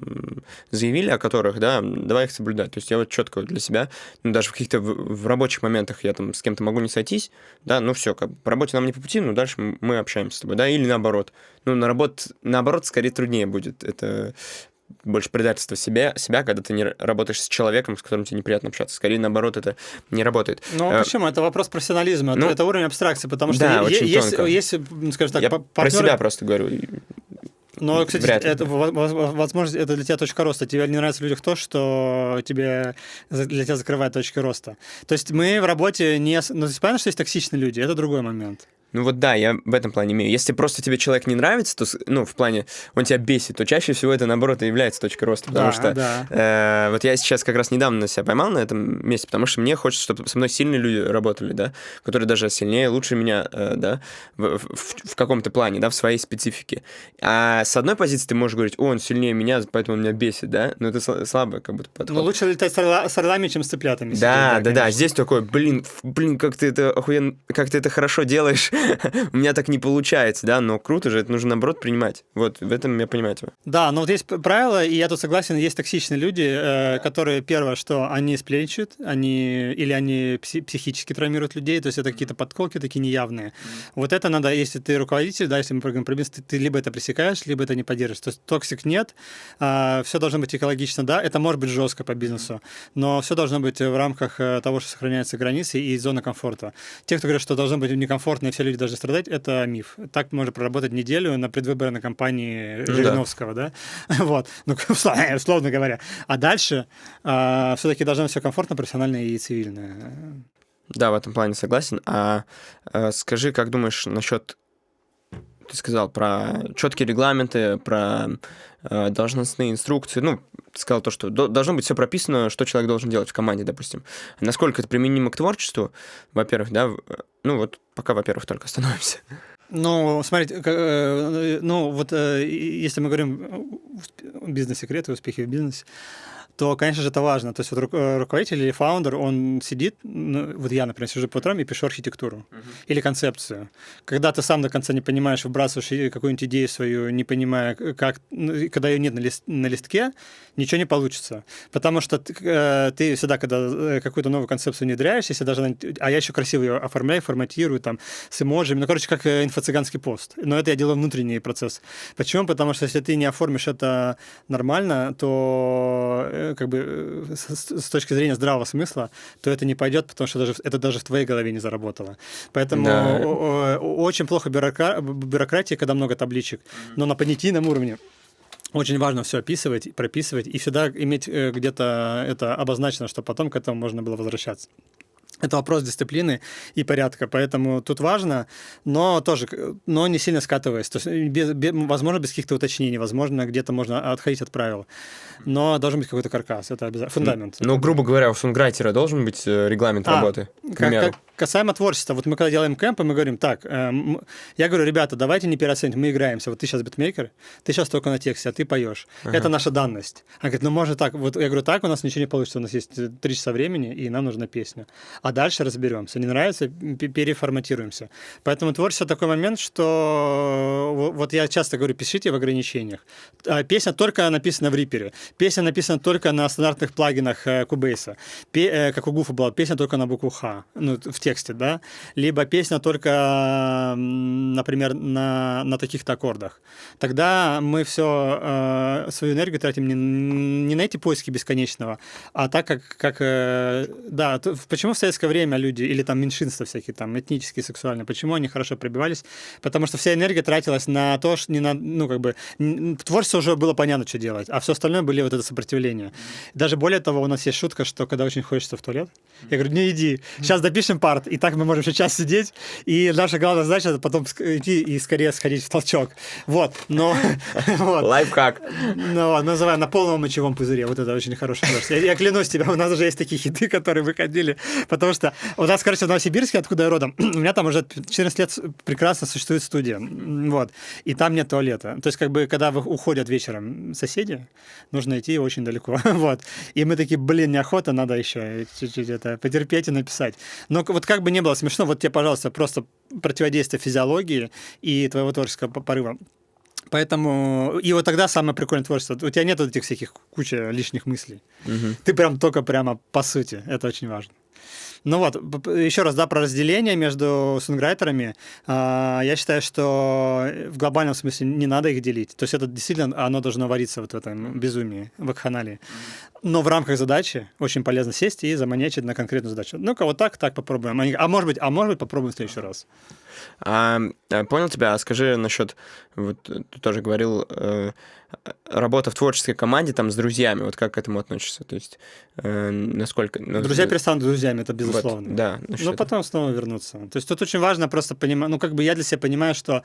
заявили, о которых, да, давай их соблюдать, то есть я вот четко для себя, ну, даже в каких-то в рабочих моментах я там с кем-то могу не сойтись, да, ну все, как, по работе нам не по пути, но дальше мы общаемся с тобой, да, или наоборот, ну на работ, наоборот скорее труднее будет, это... больше предательство себя, себя, когда ты не работаешь с человеком, с которым тебе неприятно общаться. Скорее, наоборот, это не работает. Ну, а, почему? Это вопрос профессионализма. Ну, это уровень абстракции, потому что да, е- есть, есть, скажем так, я партнеры... про себя просто говорю. Но, кстати, это, возможно, это для тебя точка роста. Тебе не нравится в людях то, что тебе, для тебя закрывает точки роста. То есть мы в работе не... Ну, ты понимаешь, что есть токсичные люди? Это другой момент. Ну вот да, я в этом плане имею. Если просто тебе человек не нравится, то, ну, в плане, он тебя бесит, то чаще всего это, наоборот, и является точкой роста. Потому да, что да. Э, вот я сейчас как раз недавно себя поймал на этом месте, потому что мне хочется, чтобы со мной сильные люди работали, да, которые даже сильнее, лучше меня, э, да, в, в, в каком-то плане, да, в своей специфике. А с одной позиции ты можешь говорить, о, он сильнее меня, поэтому он меня бесит, да, но это слабо как будто подход. Ну, лучше летать с, орла, с орлами, чем с цыплятами. Да, да, да, здесь такой, блин, блин, как ты это охуенно, как ты это хорошо делаешь. У меня так не получается, да, но круто же, это нужно, наоборот, принимать. Вот, в этом я понимаю тебя. Да, но вот есть правило, и я тут согласен, есть токсичные люди, э, которые, первое, что они сплетничают, они, или они пси- психически травмируют людей, то есть это какие-то подколки такие неявные. Mm-hmm. Вот это надо, если ты руководитель, да, если мы проговорим про бизнес, ты, ты либо это пресекаешь, либо это не поддерживаешь. То есть токсик нет, э, все должно быть экологично, да, это может быть жестко по бизнесу, но все должно быть в рамках того, что сохраняются границы и зона комфорта. Те, кто говорят, что должно быть некомфортно и все люди должны страдать, это миф. Так можно проработать неделю на предвыборной кампании Жириновского, да? да? Вот. Ну, условно говоря. А дальше э, все-таки должно быть все комфортно, профессионально и цивильно. Да, в этом плане согласен. А э, скажи, как думаешь насчет... Ты сказал про четкие регламенты, про э, должностные инструкции. Ну, ты сказал то, что до, должно быть все прописано, что человек должен делать в команде, допустим. Насколько это применимо к творчеству, во-первых, да? Ну, вот пока, во-первых, только остановимся. Ну, смотрите, ну, вот если мы говорим о бизнес-секреты, успехи в бизнесе, то, конечно же, это важно. То есть вот ру- руководитель или фаундер, он сидит, ну, вот я, например, сижу по утрам и пишу архитектуру uh-huh. или концепцию. Когда ты сам до конца не понимаешь, выбрасываешь какую-нибудь идею свою, не понимая, как, ну, когда ее нет на, лист, на листке, ничего не получится. Потому что ты, э, ты всегда, когда какую-то новую концепцию внедряешь, если даже, а я еще красиво ее оформляю, форматирую, там, с эмоджами, ну, короче, как инфо-цыганский пост. Но это я делаю внутренний процесс. Почему? Потому что если ты не оформишь это нормально, то как бы с точки зрения здравого смысла, то это не пойдет, потому что даже, это даже в твоей голове не заработало. Поэтому да. о- о- очень плохо бюрокра- бюрократия, когда много табличек, но на понятийном уровне. Очень важно все описывать, прописывать и всегда иметь где-то это обозначено, чтобы потом к этому можно было возвращаться. Это вопрос дисциплины и порядка, поэтому тут важно, но тоже, но не сильно скатываясь. То есть, без, без, возможно, без каких-то уточнений, возможно, где-то можно отходить от правил. Но должен быть какой-то каркас, это обязательно, фундамент. Ну, грубо говоря, у сонграйтера должен быть регламент а, работы, к примеру. Как, касаемо творчества, вот мы когда делаем кэмпы, мы говорим, так, эм, я говорю, ребята, давайте не переоценить, мы играемся, вот ты сейчас битмейкер, ты сейчас только на тексте, а ты поешь. Ага. Это наша данность. Она говорит, ну, можно так, вот я говорю, так у нас ничего не получится, у нас есть три часа времени, и нам нужна песня. А дальше разберемся. Не нравится, переформатируемся. Поэтому творчество такой момент, что вот я часто говорю, пишите в ограничениях. Песня только написана в Рипере. Песня написана только на стандартных плагинах Cubase. Как у Гуфа была, песня только на букву Х, ну, в тексте, да. Либо песня только, например, на, на таких-то аккордах. Тогда мы все свою энергию тратим не, не на эти поиски бесконечного, а так, как... как да, почему в советское время люди, или там меньшинства всякие, там, этнические, сексуальные, почему они хорошо пробивались? Потому что вся энергия тратилась на то, что не на, ну, как бы, творчество уже было понятно, что делать, а все остальное были вот это сопротивление. Даже более того, у нас есть шутка, что когда очень хочется в туалет, я говорю, не иди, сейчас допишем парт, и так мы можем еще час сидеть, и наша главная задача — это потом идти и скорее сходить в толчок. Вот, но... Лайфхак. Ну, называем на полном мочевом пузыре, вот это очень хороший вопрос. Я клянусь тебе, у нас уже есть такие хиты, которые выходили, потому что у нас, короче, в Новосибирске, откуда я родом, у меня там уже четырнадцать лет прекрасно существует студия, вот, и там нет туалета. То есть, как бы, когда уходят вечером соседи, нужно идти очень далеко, вот. И мы такие, блин, неохота, надо еще чуть-чуть это потерпеть и написать. Но вот как бы не было смешно, вот тебе, пожалуйста, просто противодействие физиологии и твоего творческого порыва. Поэтому... И вот тогда самое прикольное творчество. У тебя нет вот этих всяких куча лишних мыслей. Угу. Ты прям только прямо по сути. Это очень важно. Ну вот, еще раз, да, про разделение между сонграйтерами. Я считаю, что в глобальном смысле не надо их делить. То есть это действительно, оно должно вариться вот в этом безумии, вакханалии. Но в рамках задачи очень полезно сесть и заманечить на конкретную задачу. Ну-ка, вот так, так попробуем. А может быть, а может быть, попробуем в следующий раз. А, понял тебя. А скажи насчет, вот ты тоже говорил, э, работа в творческой команде там с друзьями. Вот как к этому относишься? То есть э, насколько... Ну, друзья перестанут друзьями, это безусловно. Вот, да, но этого. Потом снова вернуться. То есть тут очень важно просто понимать... Ну, как бы я для себя понимаю, что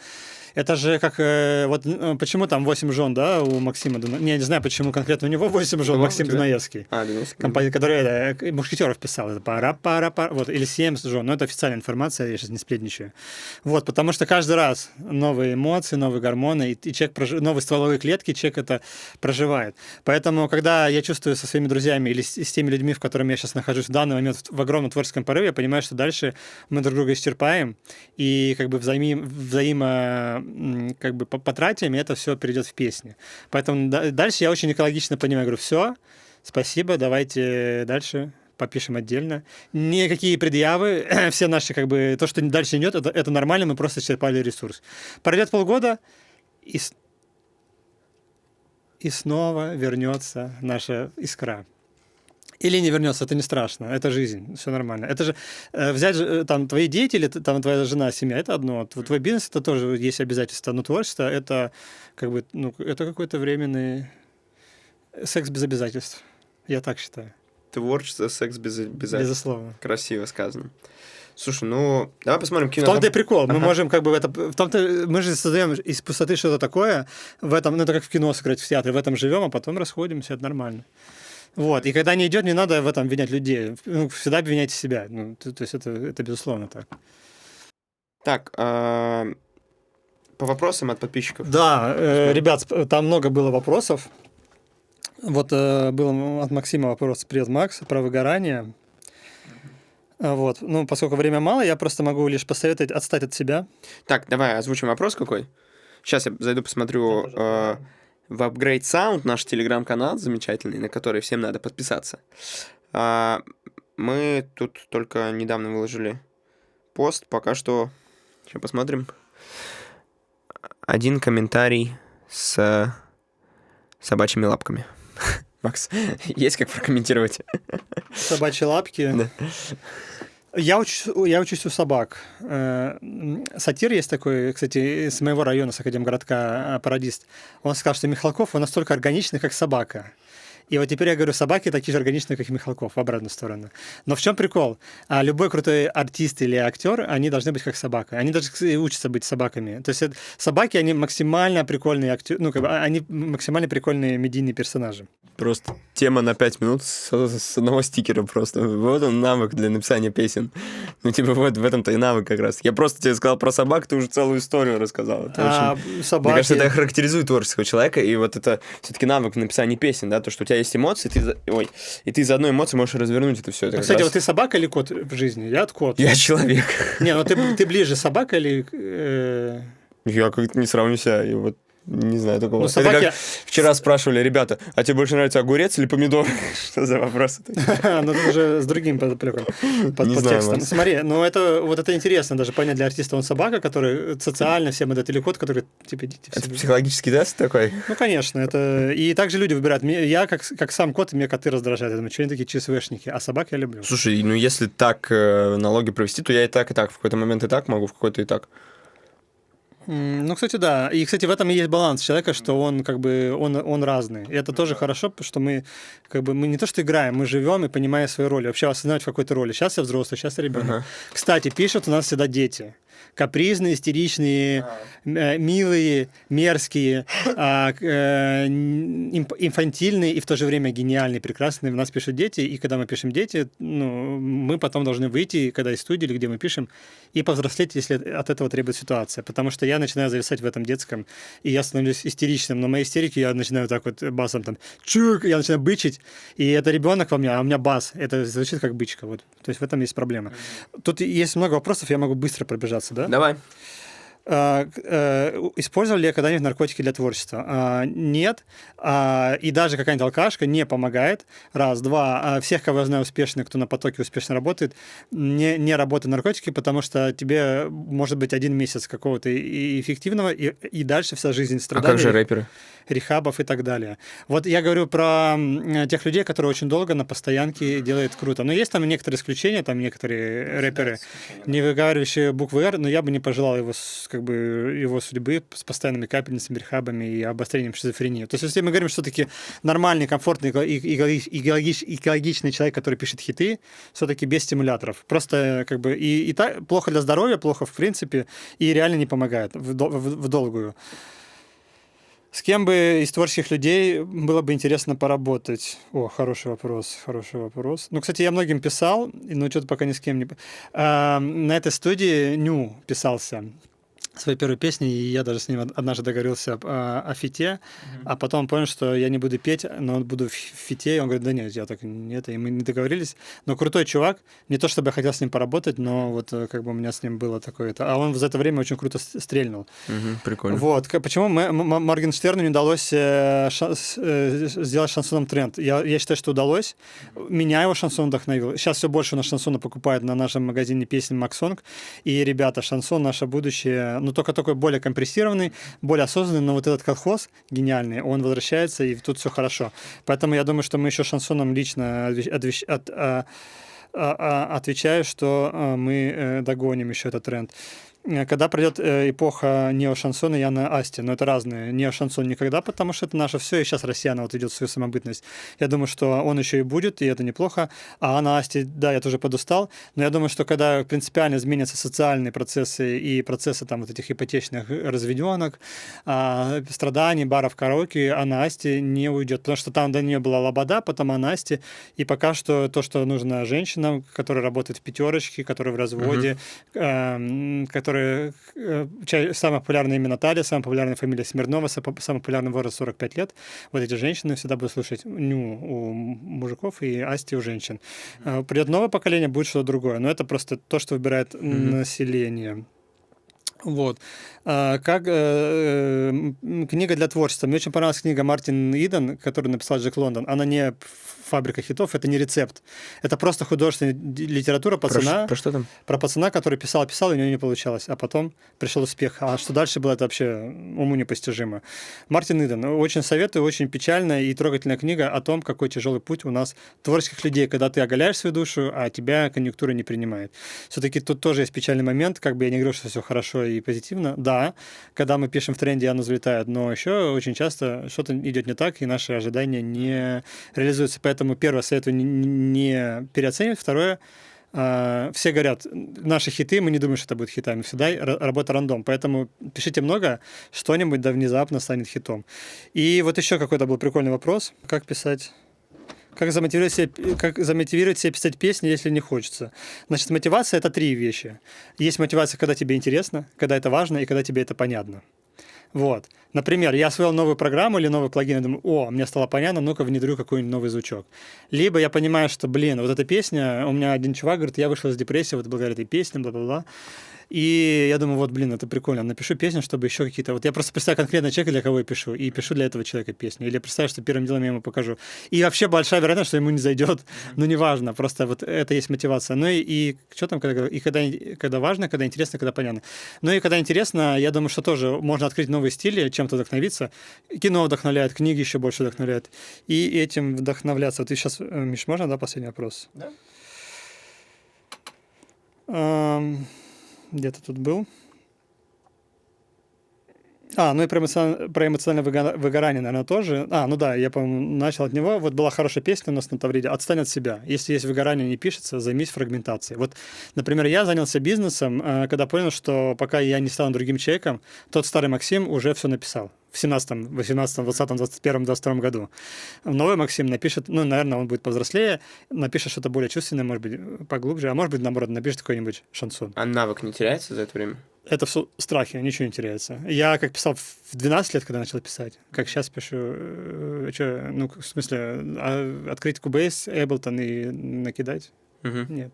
это же как... Э, вот почему там восемь жен, да, у Максима Дунаевского? Не, я не знаю, почему конкретно у него восемь жен, ну, Максим Дунаевский. А, Дунаевский. Компания, которая да, Мушкетеров писал. Это пара-пара-пара. Вот, или семь жен. Но это официальная информация, я сейчас не сплетничаю. Вот, потому что каждый раз новые эмоции, новые гормоны, и, и человек прож... новые стволовые клетки, человек это проживает. Поэтому, когда я чувствую со своими друзьями или с, с теми людьми, в которыми я сейчас нахожусь в данный момент в, в огромном творческом порыве, я понимаю, что дальше мы друг друга исчерпаем, и как бы взаим... взаимо как бы потратим, и это все перейдет в песни. Поэтому да, дальше я очень экологично понимаю, я говорю, все, спасибо, давайте дальше... попишем отдельно. Никакие предъявы, все наши, как бы, то, что дальше идет, это, это нормально, мы просто черпали ресурс. Пройдет полгода, и, и снова вернется наша искра. Или не вернется, это не страшно, это жизнь, все нормально. Это же э, взять же, там твои дети или там твоя жена, семья, это одно. Вот, твой бизнес, это тоже есть обязательства, но творчество, это как бы, ну, это какой-то временный секс без обязательств. Я так считаю. Творчество, секс без обязательств. Безусловно. Красиво сказано. Слушай, ну, давай посмотрим кино. В том-то и прикол. Ага. Мы можем как бы... Это, в том-то, мы же создаем из пустоты что-то такое. В этом, ну, это как в кино сыграть, в театре. В этом живем, а потом расходимся. Это нормально. Вот. И когда не идет, не надо в этом обвинять людей. Ну, всегда обвиняйте себя. Ну, то, то есть это, это безусловно так. Так, э, по вопросам от подписчиков. Да, э, ребят, там много было вопросов. Вот э, был от Максима вопрос, привет, Макс, про выгорание. Вот. Ну, поскольку время мало, я просто могу лишь посоветовать отстать от себя. Так, давай озвучим вопрос какой. Сейчас я зайду посмотрю э, в Upgrade Sound, наш телеграм-канал замечательный, на который всем надо подписаться. Э, мы тут только недавно выложили пост, пока что... Сейчас посмотрим. Один комментарий с собачьими лапками. Макс, есть как прокомментировать? Собачьи лапки? Да. Я учусь, я учусь у собак. Сатир есть такой, кстати, из моего района, с академгородка, пародист. Он сказал, что Михалков, он настолько органичный, как собака. И вот теперь я говорю, собаки такие же органичные, как и Михалков, в обратную сторону. Но в чем прикол? Любой крутой артист или актер, они должны быть как собака. Они даже учатся быть собаками. То есть собаки, они максимально прикольные актеры, ну, как бы, они максимально прикольные медийные персонажи. Просто тема на пять минут с, с одного стикера просто. Вот он навык для написания песен. Ну, типа, вот в этом-то и навык как раз. Я просто тебе сказал про собак, ты уже целую историю рассказал. Это а, очень... собаки... Мне кажется, это характеризует творческого человека, и вот это все-таки навык в написании песен, да, то, что у тебя есть эмоции, ты... Ой, и ты из одной эмоции можешь развернуть это все. Это а, кстати, раз... вот ты собака или кот в жизни? Я от кот. Я человек. Не, ну ты, ты ближе собака или... Э... Я как-то не сравню себя, и вот не знаю такого. Ну, собаки... Вчера спрашивали, ребята, а тебе больше нравится огурец или помидор? Что за вопросы такие? Ну, ты уже с другим подплеком, подтекстом. Смотри, ну это вот это интересно даже понять для артиста. Он собака, который социально всем этот или кот, который типа... Это психологический тест такой? Ну, конечно. это И также люди выбирают. Я как сам кот, меня коты раздражают. Я думаю, что они такие ЧСВшники, а собак я люблю. Слушай, ну если так налоги провести, то я и так, и так. В какой-то момент и так могу, в какой-то и так. Ну, кстати, да. И, кстати, в этом и есть баланс человека, что он как бы он, он разный. И это тоже хорошо, потому что мы как бы мы не то что играем, мы живем и понимаем свою роль. Вообще осознавать в какой-то роли. Сейчас я взрослый, сейчас я ребенок. Uh-huh. Кстати, пишут у нас всегда дети. Капризные, истеричные, uh-huh. милые, мерзкие, инфантильные и в то же время гениальные, прекрасные. У нас пишут дети, и когда мы пишем дети, ну, мы потом должны выйти, когда из студии или где мы пишем, и повзрослеть, если от этого требует ситуация. Потому что я начинаю зависать в этом детском, и я становлюсь истеричным. Но мои истерики, я начинаю так вот басом там, чук, я начинаю бычить, и это ребенок во мне, а у меня бас. Это звучит как бычка. Вот. То есть в этом есть проблема. Mm-hmm. Тут есть много вопросов, я могу быстро пробежаться, да? Давай. Использовали ли я когда-нибудь наркотики для творчества? Нет. И даже какая-нибудь алкашка не помогает. Раз. Два. Всех, кого я знаю успешно, кто на потоке успешно работает, не, не работают наркотики, потому что тебе может быть один месяц какого-то эффективного, и, и дальше вся жизнь страдает. А как же рэперы? Рехабов и так далее. Вот я говорю про тех людей, которые очень долго на постоянке делают круто. Но есть там некоторые исключения, там некоторые рэперы, не выговаривающие буквы «Р», но я бы не пожелал его, как бы, его судьбы с постоянными капельницами, рехабами и обострением шизофрении. То есть если мы говорим, что все-таки нормальный, комфортный, экологичный человек, который пишет хиты, все-таки без стимуляторов. Просто как бы и, и так, плохо для здоровья, плохо в принципе, и реально не помогает в, в, в долгую. С кем бы из творческих людей было бы интересно поработать? О, хороший вопрос, хороший вопрос. Ну, кстати, я многим писал, но что-то пока ни с кем не... А, на этой студии Ню писался своей первой песни, и я даже с ним однажды договорился о, о фите, mm-hmm. а потом понял, что я не буду петь, но буду в фите, и он говорит, да нет, я так нет, и мы не договорились. Но крутой чувак, не то чтобы я хотел с ним поработать, но вот как бы у меня с ним было такое-то. А он за это время очень круто стрельнул. Mm-hmm, прикольно. Вот, почему мы, Моргенштерну не удалось шанс, сделать шансоном тренд? Я, я считаю, что удалось. Меня его шансон вдохновил. Сейчас все больше у нас шансона покупают на нашем магазине песен Maxsong, и, ребята, шансон — наше будущее. Ну, только такой более компрессированный, более осознанный, но вот этот колхоз гениальный, он возвращается, и тут все хорошо. Поэтому я думаю, что мы еще шансоном лично отвеч... от... а... А... отвечаю, что мы догоним еще этот тренд. Когда придет эпоха неошансона и Анна Асти, но это разные. Неошансон никогда, потому что это наше все, и сейчас россияна вот идет в свою самобытность. Я думаю, что он еще и будет, и это неплохо. А Анна Асти, да, я тоже подустал, но я думаю, что когда принципиально изменятся социальные процессы и процессы там вот этих ипотечных разведенок, страданий, баров, караоке, Анна Асти не уйдет, потому что там до нее была Лобода, потом Анна Асти, и пока что то, что нужно женщинам, которые работают в пятерочке, которые в разводе, которые mm-hmm. которые... Самая популярная имя Наталья, самая популярная фамилия Смирнова, самый популярный возраст сорок пять лет. Вот эти женщины всегда будут слушать ню у мужиков и Асти у женщин. Mm-hmm. Придет новое поколение, будет что-то другое. Но это просто то, что выбирает mm-hmm. население. Вот. Как э, книга для творчества. Мне очень понравилась книга Мартин Иден, которую написал Джек Лондон. Она не фабрика хитов, это не рецепт. Это просто художественная литература пацана. Про, про что там? Про пацана, который писал-писал, и у него не получалось. А потом пришел успех. А что дальше было, это вообще уму непостижимо. Мартин Иден. Очень советую, очень печальная и трогательная книга о том, какой тяжелый путь у нас творческих людей, когда ты оголяешь свою душу, а тебя конъюнктура не принимает. Все-таки тут тоже есть печальный момент. Как бы я не говорю, что все хорошо и позитивно. Да, когда мы пишем в тренде, оно взлетает, но еще очень часто что-то идет не так, и наши ожидания не реализуются. Поэтому, первое, советую не переоценивать. Второе, все говорят, наши хиты, мы не думаем, что это будет хитами. Всегда работа рандом. Поэтому пишите много, что-нибудь да внезапно станет хитом. И вот еще какой-то был прикольный вопрос. Как писать... Как замотивировать себя, как замотивировать себя писать песни, если не хочется? Значит, мотивация — это три вещи. Есть мотивация, когда тебе интересно, когда это важно и когда тебе это понятно. Вот. Например, я освоил новую программу или новый плагин, и думаю, о, мне стало понятно, ну-ка внедрю какой-нибудь новый звучок. Либо я понимаю, что, блин, вот эта песня, у меня один чувак говорит, я вышел из депрессии, вот благодаря этой песне, бла-бла-бла. И я думаю, вот, блин, это прикольно. Напишу песню, чтобы еще какие-то... Вот я просто представляю конкретно человека, для кого я пишу, и пишу для этого человека песню. Или представляю, что первым делом я ему покажу. И вообще большая вероятность, что ему не зайдет. Но неважно, просто вот это есть мотивация. Ну и, и что там, когда, и когда, когда важно, когда интересно, когда понятно. Ну и когда интересно, я думаю, что тоже можно открыть новые стили, чем-то вдохновиться. Кино вдохновляет, книги еще больше вдохновляют. И этим вдохновляться. Вот и сейчас, Миш, можно, да, последний вопрос? Да. Um... Где-то тут был. А, ну и про, эмоцион... про эмоциональное выгорание, наверное, тоже. А, ну да, я, по-моему, начал от него. Вот была хорошая песня у нас на Тавриде «Отстань от себя». Если есть выгорание, не пишется, займись фрагментацией. Вот, например, я занялся бизнесом, когда понял, что пока я не стану другим человеком, тот старый Максим уже все написал. В семнадцатом, восемнадцатом, двадцатом, двадцать первом, двадцать втором году. Новый Максим напишет, ну, наверное, он будет повзрослее, напишет что-то более чувственное, может быть, поглубже, а может быть, наоборот, напишет какой-нибудь шансон. А навык не теряется за это время? Это в страхе, ничего не теряется. Я как писал в двенадцать лет, когда начал писать, как сейчас пишу, э, что, ну, в смысле, а, открыть Cubase, Ableton и накидать? Угу. Нет.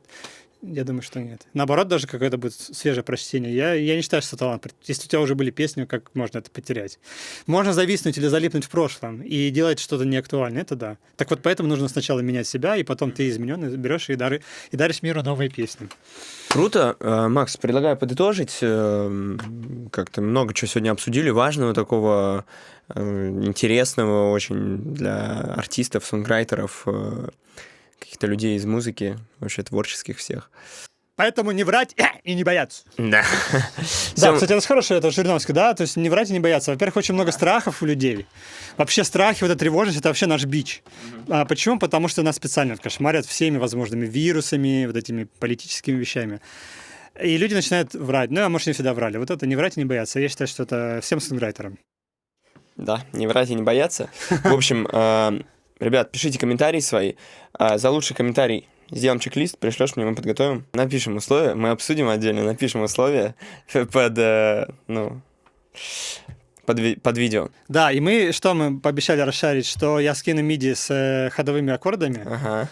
Я думаю, что нет. Наоборот, даже какое-то будет свежее прочтение. Я, я не считаю, что талант. Если у тебя уже были песни, как можно это потерять? Можно зависнуть или залипнуть в прошлом и делать что-то неактуальное, это да. Так вот, поэтому нужно сначала менять себя, и потом ты измененный берешь и, дары, и даришь миру новые песни. Круто. Макс, предлагаю подытожить. Как-то много чего сегодня обсудили. Важного такого, интересного очень для артистов, сонграйтеров, каких-то людей из музыки, вообще творческих всех. Поэтому не врать и не бояться. Да. Да, кстати, это хорошо, это Жириновский, да? То есть не врать и не бояться. Во-первых, очень много страхов у людей. Вообще страхи, вот эта тревожность, это вообще наш бич. А почему? Потому что нас специально кошмарят всеми возможными вирусами, вот этими политическими вещами. И люди начинают врать. Ну, а может, не всегда врали. Вот это не врать и не бояться. Я считаю, что это всем сонграйтерам. Да, не врать и не бояться. В общем... Ребят, пишите комментарии свои. За лучший комментарий сделаем чек-лист, пришлешь мне, мы подготовим. Напишем условия, мы обсудим отдельно, напишем условия под, ну, под, под видео. Да, и мы, что мы пообещали расшарить, что я скину миди с ходовыми аккордами. Ага.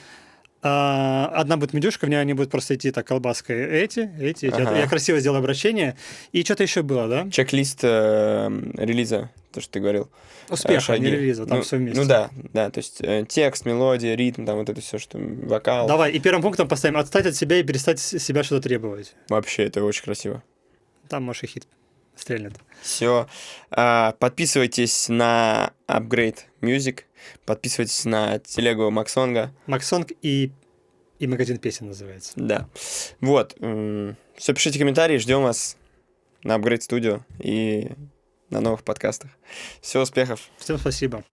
Одна будет медюшка, в ней они будут просто идти так колбаской. Эти, эти, эти. Ага. Я красиво сделал обращение. И что-то еще было, да? Чек-лист э, релиза, то, что ты говорил. Успеха, не релиза, там ну, все вместе. Ну да, да, то есть э, текст, мелодия, ритм, там вот это все, что вокал. Давай, и первым пунктом поставим «Отстать от себя и перестать себя что-то требовать». Вообще, это очень красиво. Там, может, и хит стрельнет. Все. Подписывайтесь на Upgrade Music. Подписывайтесь на телегу Максонга. Максонг и, и магазин песен называется. Да. Вот. Все, пишите комментарии. Ждем вас на Upgrade Studio и на новых подкастах. Всего успехов. Всем спасибо.